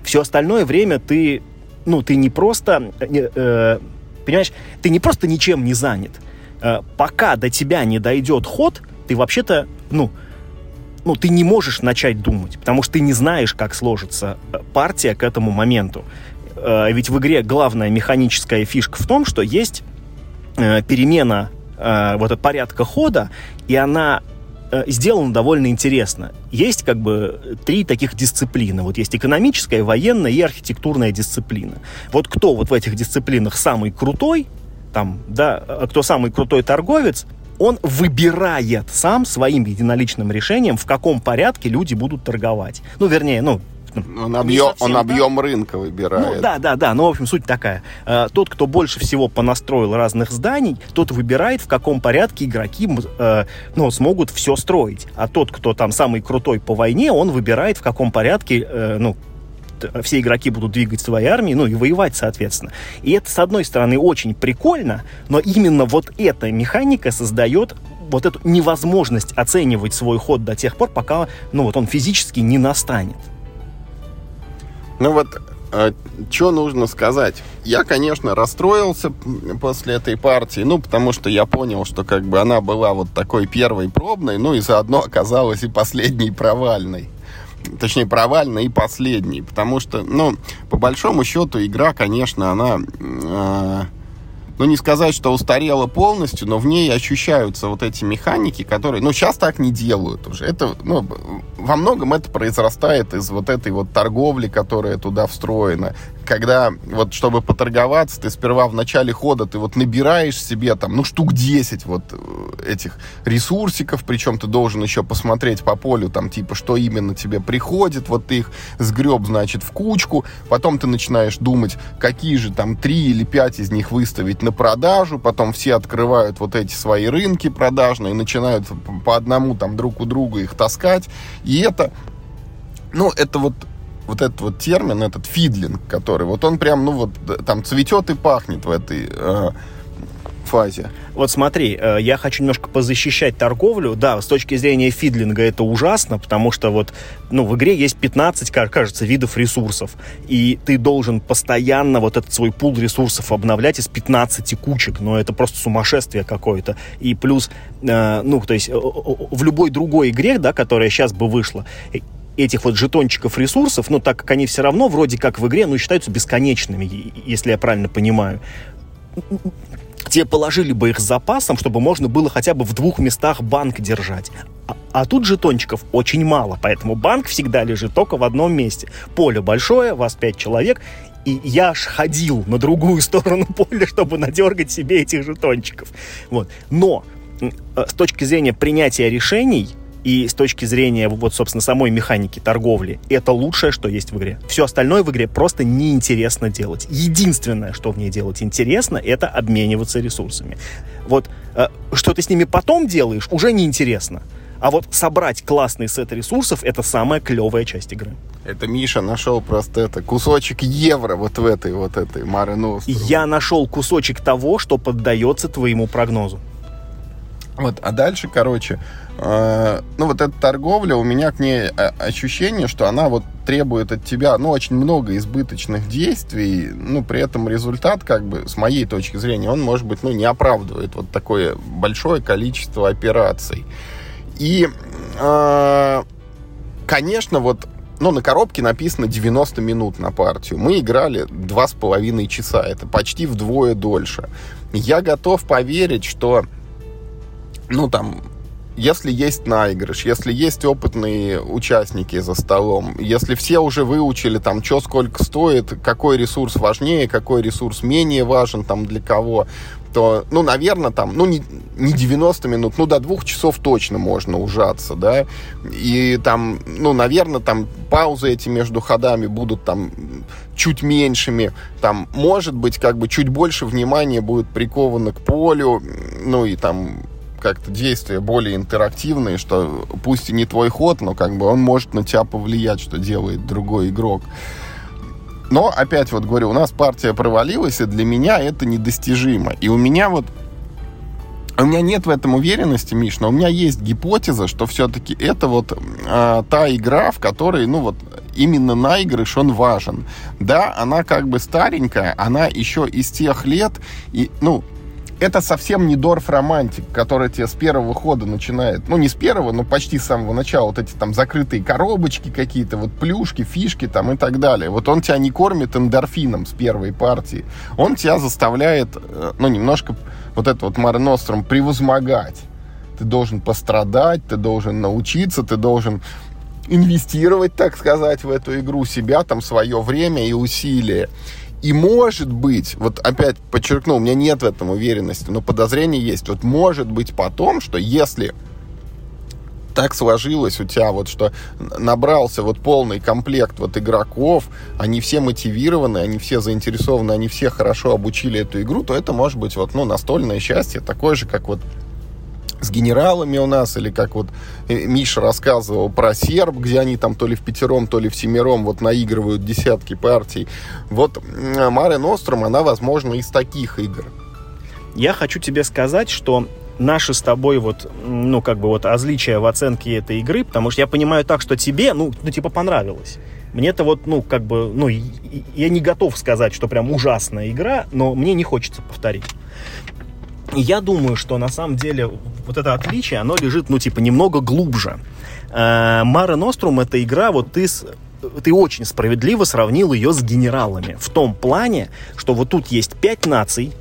Все остальное время ты, ну, ты не просто, э, понимаешь, ты не просто ничем не занят. Пока до тебя не дойдет ход, ты вообще-то, ну, ну, ты не можешь начать думать, потому что ты не знаешь, как сложится партия к этому моменту. Ведь в игре главная механическая фишка в том, что есть перемена вот, порядка хода, и она сделано довольно интересно. Есть как бы три таких дисциплины. Вот есть экономическая, военная и архитектурная дисциплина. Вот кто вот в этих дисциплинах самый крутой, там, да, кто самый крутой торговец, он выбирает сам своим единоличным решением, в каком порядке люди будут торговать. Ну, вернее, ну... Он, объем, совсем, он да? объем рынка выбирает. Ну, да, да, да. Ну, в общем, суть такая. Э, тот, кто больше всего понастроил разных зданий, тот выбирает, в каком порядке игроки э, ну, смогут все строить. А тот, кто там самый крутой по войне, он выбирает, в каком порядке... Э, ну, все игроки будут двигать свои армии, ну и воевать, соответственно. И это, с одной стороны, очень прикольно, но именно вот эта механика создает вот эту невозможность оценивать свой ход до тех пор, пока, ну вот, он физически не настанет. Ну вот, э, что нужно сказать? Я, конечно, расстроился после этой партии, ну, потому что я понял, что как бы она была вот такой первой пробной, ну и заодно оказалась и последней провальной. Точнее, провальный и последний. Потому что, ну, по большому счету, игра, конечно, она... Э, ну, не сказать, что устарела полностью, но в ней ощущаются вот эти механики, которые... Ну, сейчас так не делают уже. Это, ну, во многом это произрастает из вот этой вот торговли, которая туда встроена. Когда, вот, чтобы поторговаться, ты сперва в начале хода, ты вот набираешь себе там, ну, штук десять вот этих ресурсиков, причем ты должен еще посмотреть по полю, там, типа, что именно тебе приходит, вот ты их сгреб, значит, в кучку, потом ты начинаешь думать, какие же там три или пять из них выставить на продажу, потом все открывают вот эти свои рынки продажные, начинают по одному там друг у друга их таскать, и это, ну, это вот... Вот этот вот термин, этот фидлинг, который, вот он прям, ну вот, там цветет и пахнет в этой э, фазе. Вот смотри, я хочу немножко позащищать торговлю. Да, с точки зрения фидлинга это ужасно, потому что вот, ну, в игре есть пятнадцать, кажется, видов ресурсов. И ты должен постоянно вот этот свой пул ресурсов обновлять из пятнадцати кучек. Но это просто сумасшествие какое-то. И плюс, э, ну, то есть в любой другой игре, да, которая сейчас бы вышла, этих вот жетончиков ресурсов, ну, так как они все равно вроде как в игре, ну, считаются бесконечными, если я правильно понимаю. Те положили бы их с запасом, чтобы можно было хотя бы в двух местах банк держать. А, а тут жетончиков очень мало, поэтому банк всегда лежит только в одном месте. Поле большое, вас пять человек, и я аж ходил на другую сторону поля, чтобы надергать себе этих жетончиков. Вот. Но с точки зрения принятия решений, и с точки зрения, вот, собственно, самой механики торговли, это лучшее, что есть в игре. Все остальное в игре просто неинтересно делать. Единственное, что в ней делать интересно, это обмениваться ресурсами. Вот, э, что ты с ними потом делаешь, уже неинтересно. А вот собрать классный сет ресурсов — это самая клевая часть игры. Это Миша нашел просто это, кусочек евро вот в этой вот этой Маре Нострум. Я нашел кусочек того, что поддается твоему прогнозу. Вот, а дальше, короче, э, ну, вот эта торговля, у меня к ней ощущение, что она вот требует от тебя, ну, очень много избыточных действий, ну, при этом результат, как бы, с моей точки зрения, он, может быть, ну, не оправдывает вот такое большое количество операций. И, э, конечно, вот Но на коробке написано девяносто минут на партию. Мы играли два с половиной часа. Это почти вдвое дольше. Я готов поверить, что... Ну, там... Если есть наигрыш, если есть опытные участники за столом, если все уже выучили, там, что сколько стоит, какой ресурс важнее, какой ресурс менее важен, там, для кого, то, ну, наверное, там, ну, не, не девяносто минут, ну, до двух часов точно можно ужаться, да, и там, ну, наверное, там, паузы эти между ходами будут, там, чуть меньшими, там, может быть, как бы, чуть больше внимания будет приковано к полю, ну, и, там, как-то действия более интерактивные, что пусть и не твой ход, но как бы он может на тебя повлиять, что делает другой игрок. Но, опять вот говорю, у нас партия провалилась, и для меня это недостижимо. И у меня вот... У меня нет в этом уверенности, Миш, но у меня есть гипотеза, что все-таки это вот э, та игра, в которой, ну вот, именно наигрыш, он важен. Да, она как бы старенькая, она еще из тех лет, и, ну... Это совсем не Dorf Romantik, который тебе с первого хода начинает, ну, не с первого, но почти с самого начала, вот эти там закрытые коробочки какие-то, вот плюшки, фишки там и так далее. Вот он тебя не кормит эндорфином с первой партии. Он тебя заставляет, ну, немножко вот это вот Mare Nostrum превозмогать. Ты должен пострадать, ты должен научиться, ты должен инвестировать, так сказать, в эту игру себя, там, свое время и усилия. И может быть, вот опять подчеркну, у меня нет в этом уверенности, но подозрение есть. Вот может быть потом, что если так сложилось у тебя, вот что набрался вот полный комплект вот игроков, они все мотивированы, они все заинтересованы, они все хорошо обучили эту игру, то это может быть вот, ну, настольное счастье, такое же, как вот с генералами у нас, или как вот Миша рассказывал про серб, где они там то ли в пятером, то ли в семером вот наигрывают десятки партий. Вот Mare Nostrum, она, возможно, из таких игр. Я хочу тебе сказать, что наши с тобой вот, ну, как бы вот различия в оценке этой игры, потому что я понимаю так, что тебе, ну, ну типа понравилось. Мне-то вот, ну, как бы, ну, я не готов сказать, что прям ужасная игра, но мне не хочется повторить. Я думаю, что на самом деле вот это отличие, оно лежит, ну, типа, немного глубже. Mare Nostrum — это игра, вот ты, ты очень справедливо сравнил ее с генералами. В том плане, что вот тут есть пять наций,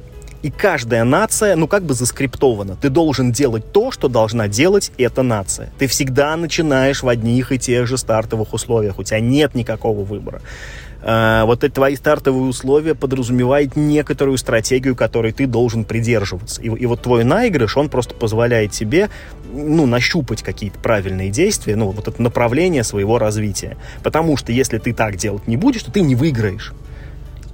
и каждая нация, ну, как бы заскриптована. Ты должен делать то, что должна делать эта нация. Ты всегда начинаешь в одних и тех же стартовых условиях. У тебя нет никакого выбора. Вот эти твои стартовые условия подразумевают некоторую стратегию, которой ты должен придерживаться. И, и вот твой наигрыш, он просто позволяет тебе, ну, нащупать какие-то правильные действия, ну, вот это направление своего развития. Потому что если ты так делать не будешь, то ты не выиграешь.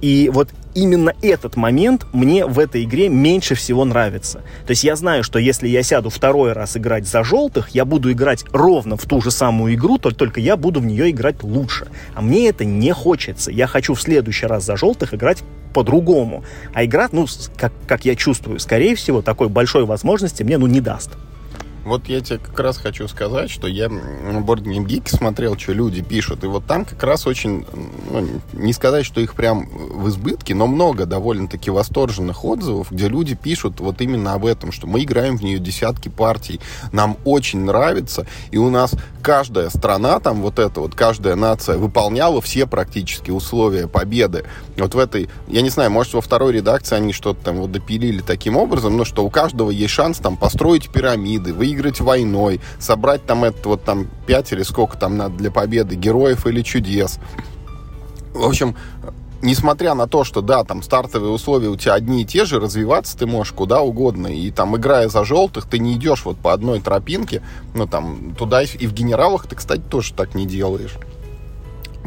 И вот именно этот момент мне в этой игре меньше всего нравится. То есть я знаю, что если я сяду второй раз играть за желтых, я буду играть ровно в ту же самую игру, только, только я буду в нее играть лучше. А мне это не хочется. Я хочу в следующий раз за желтых играть по-другому. А игра, ну, как, как я чувствую, скорее всего, такой большой возможности мне, ну, не даст. Вот я тебе как раз хочу сказать, что я на Boardgame Geek смотрел, что люди пишут, и вот там как раз очень, ну, не сказать, что их прям в избытке, но много довольно-таки восторженных отзывов, где люди пишут вот именно об этом, что мы играем в нее десятки партий, нам очень нравится, и у нас каждая страна, там вот эта вот, каждая нация выполняла все практически условия победы. Вот в этой, я не знаю, может, во второй редакции они что-то там вот допилили таким образом, но что у каждого есть шанс там построить пирамиды, вы играть войной, собрать там это вот там пять или сколько там надо для победы героев или чудес. В общем, несмотря на то, что, да, там стартовые условия у тебя одни и те же, развиваться ты можешь куда угодно. И там, играя за желтых, ты не идешь вот по одной тропинке, ну там, туда и в генералах ты, кстати, тоже так не делаешь.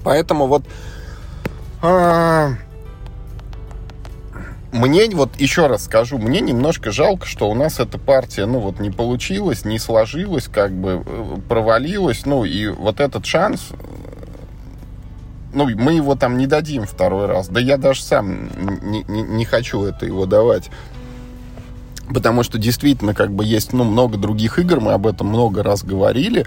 Поэтому вот... Мне, вот еще раз скажу, мне немножко жалко, что у нас эта партия, ну, вот не получилась, не сложилась, как бы провалилась, ну, и вот этот шанс, ну, мы его там не дадим второй раз, да я даже сам не, не, не хочу это его давать, потому что действительно, как бы, есть, ну, много других игр, мы об этом много раз говорили,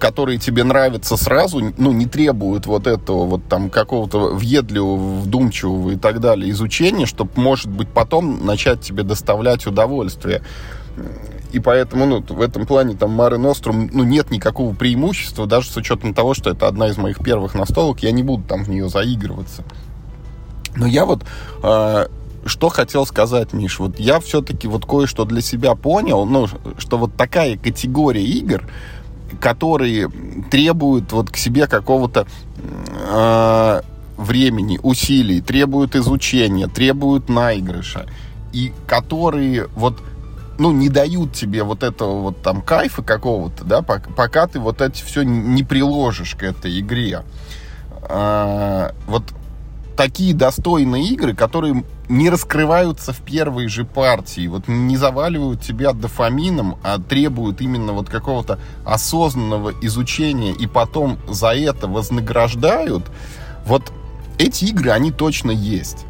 которые тебе нравятся сразу, ну, не требуют вот этого вот там какого-то въедливого, вдумчивого и так далее изучения, чтобы, может быть, потом начать тебе доставлять удовольствие. И поэтому, ну, в этом плане там Mare Nostrum, ну, нет никакого преимущества, даже с учетом того, что это одна из моих первых настолок, я не буду там в нее заигрываться. Но я вот... Э, что хотел сказать, Миш, вот я все-таки вот кое-что для себя понял, ну, что вот такая категория игр, которые требуют вот к себе какого-то... Э, времени, усилий, требуют изучения, требуют наигрыша, и которые вот, ну, не дают тебе вот этого вот там кайфа какого-то, да, пока, пока ты вот это все не приложишь к этой игре. А, вот такие достойные игры, которые не раскрываются в первой же партии, вот не заваливают тебя дофамином, а требуют именно вот какого-то осознанного изучения и потом за это вознаграждают, вот эти игры, они точно есть.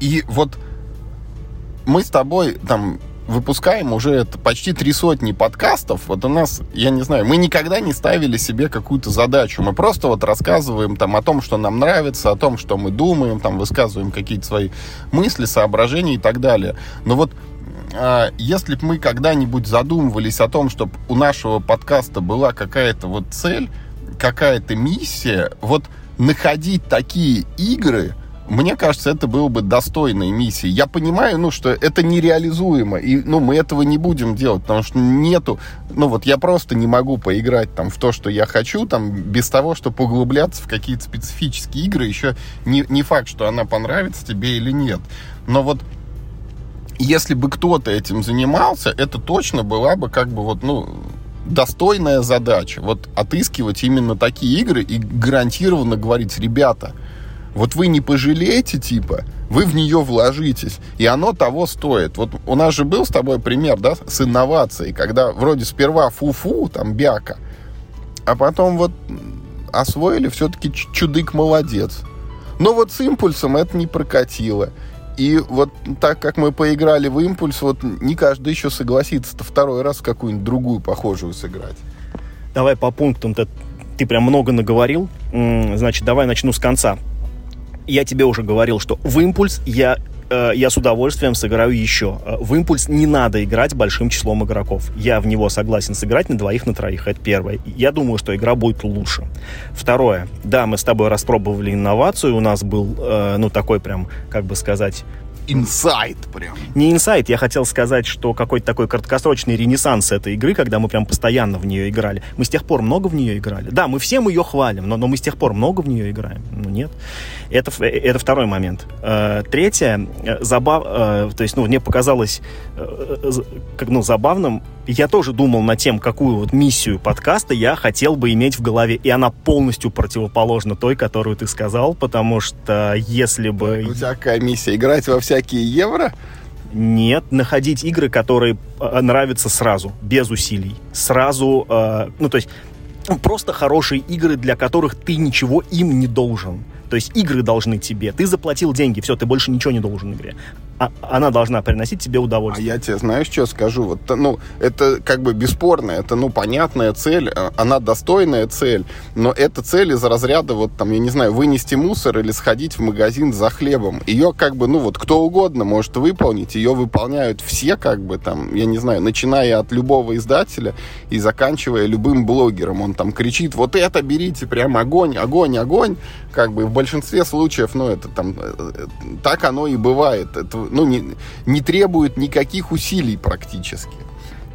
И вот мы с тобой там выпускаем уже это почти три сотни подкастов. Вот у нас, я не знаю, мы никогда не ставили себе какую-то задачу. Мы просто вот рассказываем там о том, что нам нравится, о том, что мы думаем, там высказываем какие-то свои мысли, соображения и так далее. Но вот если бы мы когда-нибудь задумывались о том, чтобы у нашего подкаста была какая-то вот цель, какая-то миссия, вот находить такие игры, мне кажется, это было бы достойной миссией. Я понимаю, ну, что это нереализуемо, и, ну, мы этого не будем делать, потому что нету, ну, вот я просто не могу поиграть там в то, что я хочу, там, без того, чтобы углубляться в какие-то специфические игры, еще не, не факт, что она понравится тебе или нет. Но вот если бы кто-то этим занимался, это точно была бы как бы вот, ну, достойная задача, вот отыскивать именно такие игры и гарантированно говорить: ребята, вот вы не пожалеете, типа, вы в нее вложитесь, и оно того стоит. Вот у нас же был с тобой пример, да, с инновацией, когда вроде сперва фу-фу, там, бяка, а потом вот освоили, все-таки чудык молодец. Но вот с импульсом это не прокатило. И вот так как мы поиграли в импульс, вот не каждый еще согласится-то второй раз в какую-нибудь другую похожую сыграть. Давай по пунктам-то, ты прям много наговорил. Значит, давай начну с конца. Я тебе уже говорил, что в импульс я, я с удовольствием сыграю еще. В импульс не надо играть большим числом игроков. Я в него согласен сыграть на двоих, на троих. Это первое. Я думаю, что игра будет лучше. Второе. Да, мы с тобой распробовали инновацию. У нас был, ну, такой прям, как бы сказать... Инсайт прям. Не инсайт, я хотел сказать, что какой-то такой краткосрочный ренессанс этой игры, когда мы прям постоянно в нее играли. Мы с тех пор много в нее играли. Да, мы всем ее хвалим, но, но мы с тех пор много в нее играем. Ну нет. Это, это второй момент. Третье, забав... то есть, ну, мне показалось, как, ну, забавным. Я тоже думал над тем, какую вот миссию подкаста я хотел бы иметь в голове. И она полностью противоположна той, которую ты сказал, потому что если бы... У тебя какая миссия? Играть во всякие евро? Нет, находить игры, которые нравятся сразу, без усилий. Сразу, ну, то есть просто хорошие игры, для которых ты ничего им не должен. То есть игры должны тебе. Ты заплатил деньги, все, ты больше ничего не должен игре. А, она должна приносить тебе удовольствие. А я тебе, знаешь, что скажу? Вот, ну, это как бы бесспорно, это, ну, понятная цель, она достойная цель, но эта цель из разряда, вот, там, я не знаю, вынести мусор или сходить в магазин за хлебом. Ее как бы, ну, вот, кто угодно может выполнить, ее выполняют все, как бы, там, я не знаю, начиная от любого издателя и заканчивая любым блогером. Он там кричит: вот это берите, прям огонь, огонь, огонь, как бы, в В большинстве случаев, ну, это там, так оно и бывает. Это, ну, не, не требует никаких усилий практически.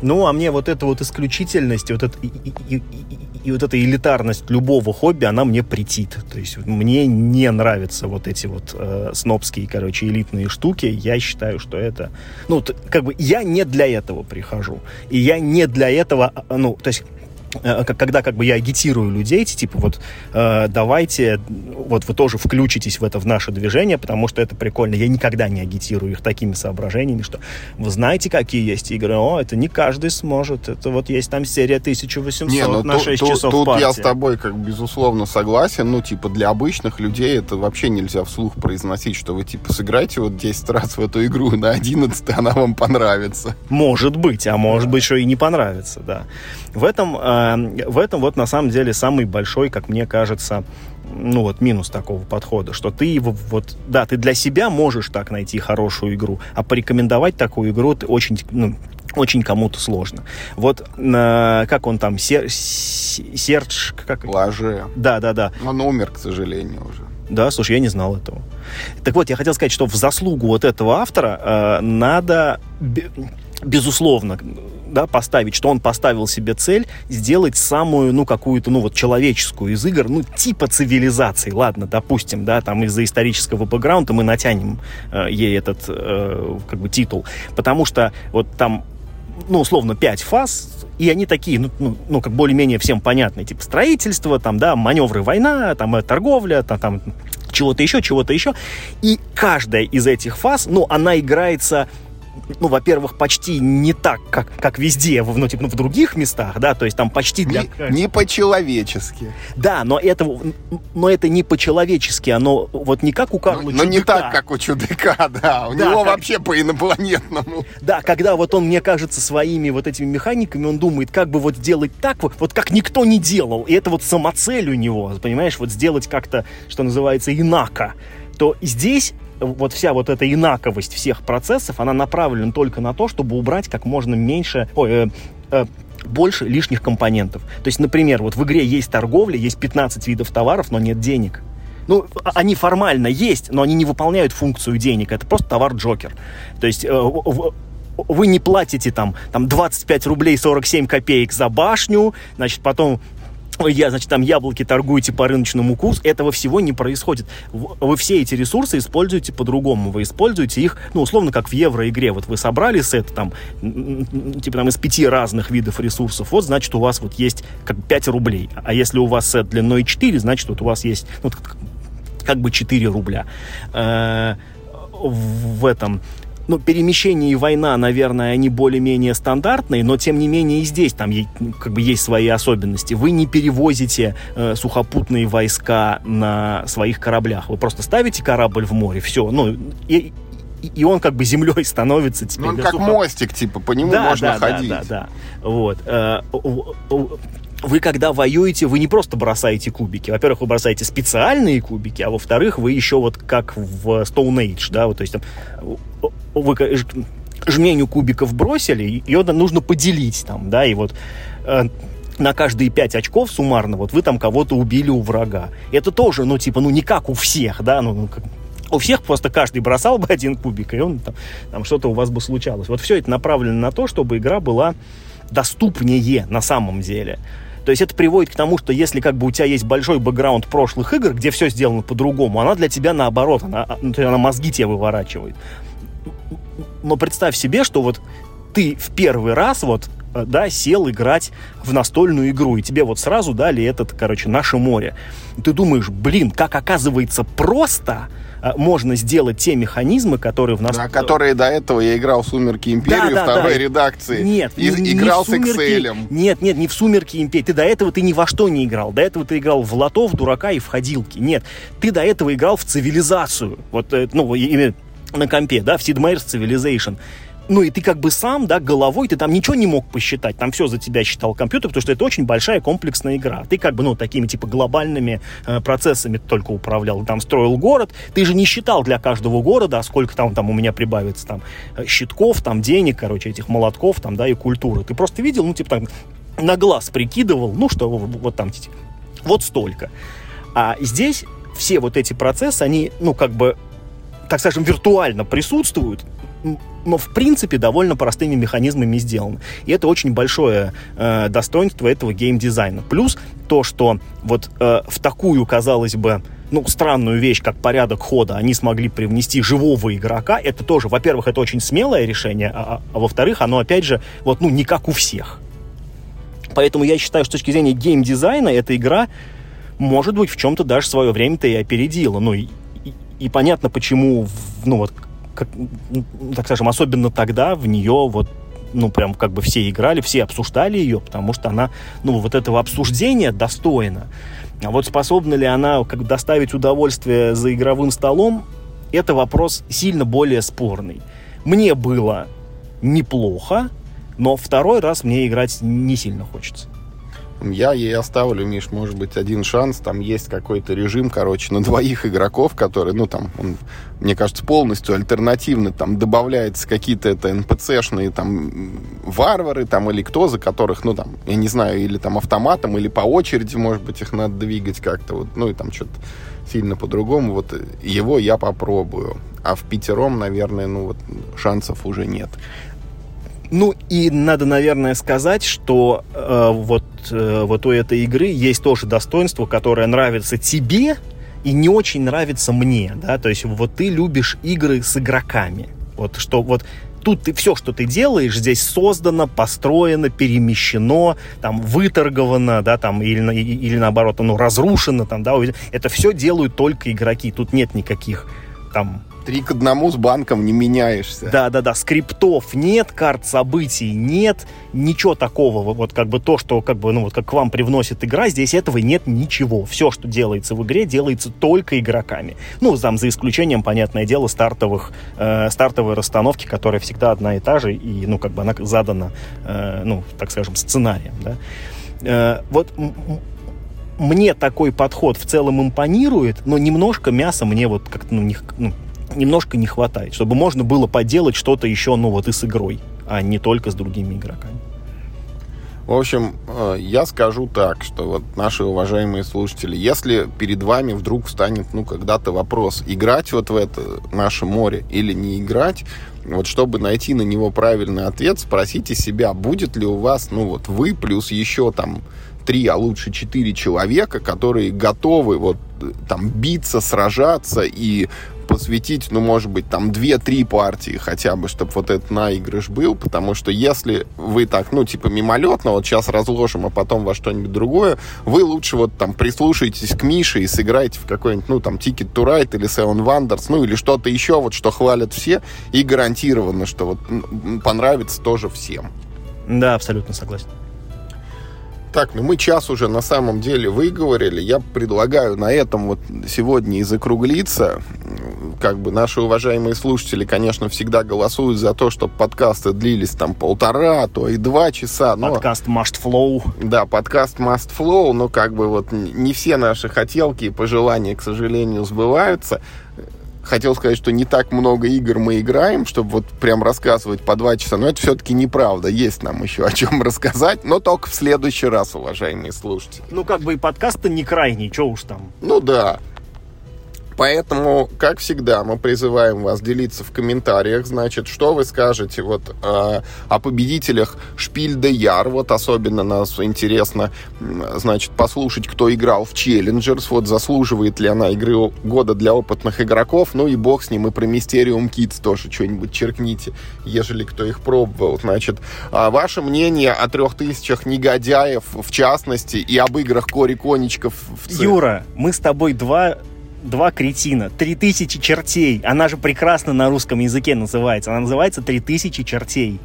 Ну, а мне вот эта вот исключительность, вот эта, и, и, и, и вот эта элитарность любого хобби, она мне претит. То есть мне не нравятся вот эти вот э, снобские, короче, элитные штуки. Я считаю, что это... Ну, как бы я не для этого прихожу. И я не для этого... Ну, то есть... Когда как бы я агитирую людей, типа вот э, давайте, вот вы тоже включитесь в это, в наше движение, потому что это прикольно. Я никогда не агитирую их такими соображениями, что вы знаете, какие есть игры? О, это не каждый сможет. Это вот есть там серия тысяча восемьсот не, ну, на шесть тут, часов тут партии. Тут я с тобой как безусловно согласен. Ну, типа для обычных людей это вообще нельзя вслух произносить, что вы типа сыграете вот десять раз в эту игру, на одиннадцать она вам понравится. Может быть, а может да. быть, что и не понравится, да. В этом... Э, В этом вот на самом деле самый большой, как мне кажется, ну вот минус такого подхода, что ты вот, да, ты для себя можешь так найти хорошую игру, а порекомендовать такую игру ты очень, ну, очень кому-то сложно. Вот э, как он там, сер, Серж... Как... Лаже. Да-да-да. Он умер, к сожалению, уже. Да, слушай, я не знал этого. Так вот, я хотел сказать, что в заслугу вот этого автора э, надо, безусловно, да, поставить, что он поставил себе цель сделать самую, ну, какую-то, ну, вот, человеческую из игр, ну, типа цивилизации, ладно, допустим, да, там из-за исторического бэкграунда мы натянем э, ей этот, э, как бы, титул, потому что вот там, ну, условно, пять фаз, и они такие, ну, ну, ну как более-менее всем понятные, типа строительство, там, да, маневры, война, там, торговля, там, там чего-то еще, чего-то еще, и каждая из этих фаз, ну, она играется... Ну, во-первых, почти не так, как, как везде, в, ну, типа, ну, в других местах, да, то есть там почти... Для... Не, не по-человечески. Да, но это, но это не по-человечески, оно вот не как у Карла но, Чудыка. Но не так, как у Чудыка, да, у да, него как... вообще по-инопланетному. Да, когда вот он, мне кажется, своими вот этими механиками, он думает, как бы вот сделать так, вот, вот как никто не делал, и это вот самоцель у него, понимаешь, вот сделать как-то, что называется, инако, то здесь... Вот вся вот эта инаковость всех процессов, она направлена только на то, чтобы убрать как можно меньше, ой, э, э, больше лишних компонентов. То есть, например, вот в игре есть торговля, есть пятнадцать видов товаров, но нет денег. Ну, они формально есть, но они не выполняют функцию денег. Это просто товар-джокер. То есть... Э, в, вы не платите там, там двадцать пять рублей сорок семь копеек за башню, значит, потом... Я, значит, там яблоки торгуете по рыночному курсу. Этого всего не происходит. Вы все эти ресурсы используете по-другому. Вы используете их, ну, условно, как в евроигре. Вот вы собрали сет там, типа там из пяти разных видов ресурсов. Вот, значит, у вас вот есть как пять рублей. А если у вас сет длиной четыре, значит, вот у вас есть, ну, как бы четыре рубля. В этом... Ну, перемещение и война, наверное, они более-менее стандартные, но, тем не менее, и здесь там как бы есть свои особенности. Вы не перевозите э, сухопутные войска на своих кораблях. Вы просто ставите корабль в море, все, ну, и, и он как бы землей становится теперь. Ну, он как сухоп... мостик, типа, по нему да, можно да, ходить. Да, да, да, да. Вот. Вы, когда воюете, вы не просто бросаете кубики. Во-первых, вы бросаете специальные кубики, а во-вторых, вы еще вот как в Stone Age, да, вот, то есть там... Вы жменю кубиков бросили, ее нужно поделить там, да, и вот э, на каждые пять очков суммарно вот вы там кого-то убили у врага. Это тоже, ну, типа, ну, не как у всех, да, ну, как... у всех просто каждый бросал бы один кубик, и он там, там что-то у вас бы случалось. Вот все это направлено на то, чтобы игра была доступнее на самом деле. То есть это приводит к тому, что если как бы у тебя есть большой бэкграунд прошлых игр, где все сделано по-другому, она для тебя наоборот, она, она мозги тебе выворачивает. Но представь себе, что вот ты в первый раз вот, да, сел играть в настольную игру, и тебе вот сразу дали этот, короче, «Наше море». И ты думаешь, блин, как оказывается просто можно сделать те механизмы, которые в нас... Да, которые до этого я играл в «Сумерки Империи», да, да, второй да. редакции. Нет, и, не, играл не в сумерки... с Excel. Нет, нет, не в «Сумерки Империи». Ты до этого ты ни во что не играл. До этого ты играл в лотов, дурака и в ходилки. Нет, ты до этого играл в «Цивилизацию». Вот, ну, именно... на компе, да, в Сид Мейер Civilization. Ну, и ты как бы сам, да, головой, ты там ничего не мог посчитать, там все за тебя считал компьютер, потому что это очень большая комплексная игра. Ты как бы, ну, такими, типа, глобальными э, процессами только управлял, там, строил город, ты же не считал для каждого города, а сколько там, там у меня прибавится, там, щитков, там, денег, короче, этих молотков, там, да, и культуры. Ты просто видел, ну, типа, там, на глаз прикидывал, ну, что вот там, вот столько. А здесь все вот эти процессы, они, ну, как бы, так скажем, виртуально присутствуют, но в принципе довольно простыми механизмами сделаны. И это очень большое э, достоинство этого геймдизайна. Плюс то, что вот э, в такую, казалось бы, ну, странную вещь, как порядок хода, они смогли привнести живого игрока, это тоже, во-первых, это очень смелое решение, а, а во-вторых, оно, опять же, вот, ну, не как у всех. Поэтому я считаю, что с точки зрения геймдизайна эта игра, может быть, в чем-то даже свое время-то и опередила. Ну, и И понятно, почему, ну вот, как, так скажем, особенно тогда в нее вот, ну, прям как бы все играли, все обсуждали ее, потому что она, ну, вот этого обсуждения достойна. А вот способна ли она как бы доставить удовольствие за игровым столом, это вопрос сильно более спорный. Мне было неплохо, но второй раз мне играть не сильно хочется. Я ей оставлю, Миш, может быть, один шанс. Там есть какой-то режим, короче, на двоих игроков, который, ну, там, он, мне кажется, полностью альтернативный. Там добавляются какие-то это эн пи си-шные там варвары, там, или кто, за которых, ну, там, я не знаю, или там автоматом, или по очереди, может быть, их надо двигать как-то, вот, ну, и там что-то сильно по-другому. Вот его я попробую. А в пятером, наверное, ну, вот, шансов уже нет. Ну, и надо, наверное, сказать, что э, вот, э, вот у этой игры есть тоже достоинство, которое нравится тебе и не очень нравится мне, да, то есть вот ты любишь игры с игроками, вот что вот тут ты, все, что ты делаешь, здесь создано, построено, перемещено, там, выторговано, да, там, или, или наоборот, ну, разрушено, там, да, это все делают только игроки, тут нет никаких, там... Три к одному с банком не меняешься. Да-да-да, скриптов нет, карт событий нет, ничего такого. Вот как бы то, что как бы, ну, вот, как к вам привносит игра, здесь этого нет ничего. Все, что делается в игре, делается только игроками. Ну, там, за исключением, понятное дело, стартовых, э, стартовой расстановки, которая всегда одна и та же, и, ну, как бы она задана, э, ну, так скажем, сценарием, да. Э, вот... Мне такой подход в целом импонирует, но немножко мяса мне вот как-то, ну, не, ну, немножко не хватает, чтобы можно было поделать что-то еще, ну, вот и с игрой, а не только с другими игроками. В общем, я скажу так, что вот наши уважаемые слушатели, если перед вами вдруг встанет, ну, когда-то вопрос, играть вот в это «Наше море» или не играть, вот чтобы найти на него правильный ответ, спросите себя, будет ли у вас, ну, вот вы плюс еще там три, а лучше четыре человека, которые готовы вот там биться, сражаться и посвятить, ну, может быть, там две-три партии хотя бы, чтобы вот этот наигрыш был, потому что если вы так, ну, типа мимолетно, вот сейчас разложим, а потом во что-нибудь другое, вы лучше вот там прислушайтесь к Мише и сыграйте в какой-нибудь, ну, там, Ticket to Ride или Seven Wonders, ну, или что-то еще, вот, что хвалят все, и гарантированно, что вот понравится тоже всем. Да, абсолютно согласен. Так, ну мы час уже на самом деле выговорили. Я предлагаю на этом вот сегодня и закруглиться. Как бы наши уважаемые слушатели, конечно, всегда голосуют за то, чтобы подкасты длились там полтора, то и два часа. Но... Подкаст must flow. Да, подкаст must flow, но как бы вот не все наши хотелки и пожелания, к сожалению, сбываются. Хотел сказать, что не так много игр мы играем, чтобы вот прям рассказывать по два часа, но это все-таки неправда. Есть нам еще о чем рассказать, но только в следующий раз, уважаемые слушатели. Ну, как бы и подкаст-то не крайний, что уж там. Ну, да. Поэтому, как всегда, мы призываем вас делиться в комментариях, значит, что вы скажете вот э, о победителях Шпиль де Яр, вот особенно нас интересно, значит, послушать, кто играл в Challengers, вот заслуживает ли она игры года для опытных игроков, ну и бог с ним, и про Mysterium Kids тоже что-нибудь черкните, ежели кто их пробовал, значит, э, ваше мнение о трех тысячах негодяев в частности и об играх Кори Коничка в целом. Юра, мы с тобой два... Два кретина. Три тысячи чертей. Она же прекрасно на русском языке называется. Она называется «Три тысячи чертей».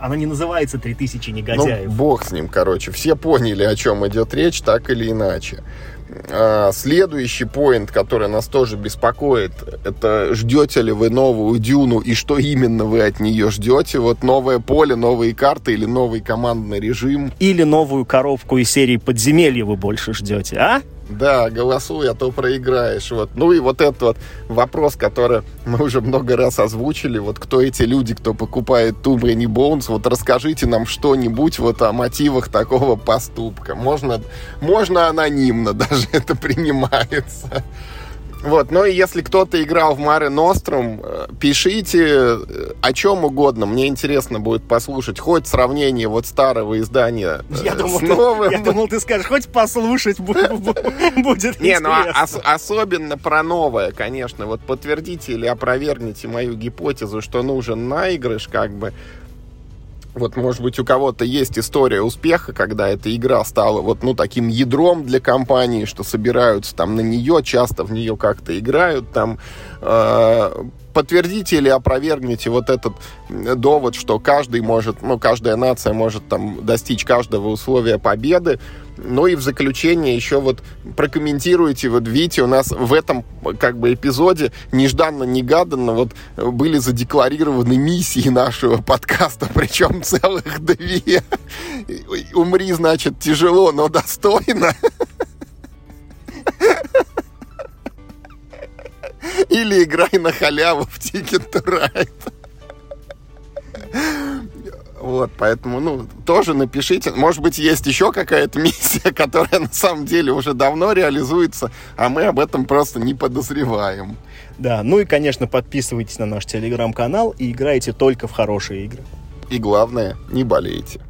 Она не называется «Три тысячи негодяев». Ну, бог с ним, короче. Все поняли, о чем идет речь, так или иначе. Следующий поинт, который нас тоже беспокоит, это ждете ли вы новую Дюну и что именно вы от нее ждете? Вот новое поле, новые карты или новый командный режим? Или новую коробку из серии «Подземелья» вы больше ждете, а? Да, голосуй, а то проиграешь. Вот. Ну и вот этот вот вопрос, который мы уже много раз озвучили, вот кто эти люди, кто покупает Too Many Bones, вот расскажите нам что-нибудь вот о мотивах такого поступка. Можно, можно анонимно даже это принимается. Вот, ну и если кто-то играл в Маре Ностром, пишите о чем угодно. Мне интересно будет послушать хоть сравнение вот старого издания я с думал, новым. Ты, я думал, ты скажешь, хоть послушать будет интересно. Не, ну особенно про новое, конечно. Вот подтвердите или опровергните мою гипотезу, что нужен наигрыш, как бы. Вот, может быть, у кого-то есть история успеха, когда эта игра стала вот, ну, таким ядром для компании, что собираются там на нее, часто в нее как-то играют, там... Э- Подтвердите или опровергните вот этот довод, что каждый может, ну, каждая нация может там достичь каждого условия победы. Ну и в заключение еще вот прокомментируйте, вот видите, у нас в этом как бы эпизоде нежданно-негаданно вот были задекларированы миссии нашего подкаста, причем целых две. Умри, значит, тяжело, но достойно. Или играй на халяву в Ticket to Ride. Вот, поэтому, ну, тоже напишите. Может быть, есть еще какая-то миссия, которая на самом деле уже давно реализуется, а мы об этом просто не подозреваем. Да, ну и, конечно, подписывайтесь на наш телеграм-канал и играйте только в хорошие игры. И главное, не болейте.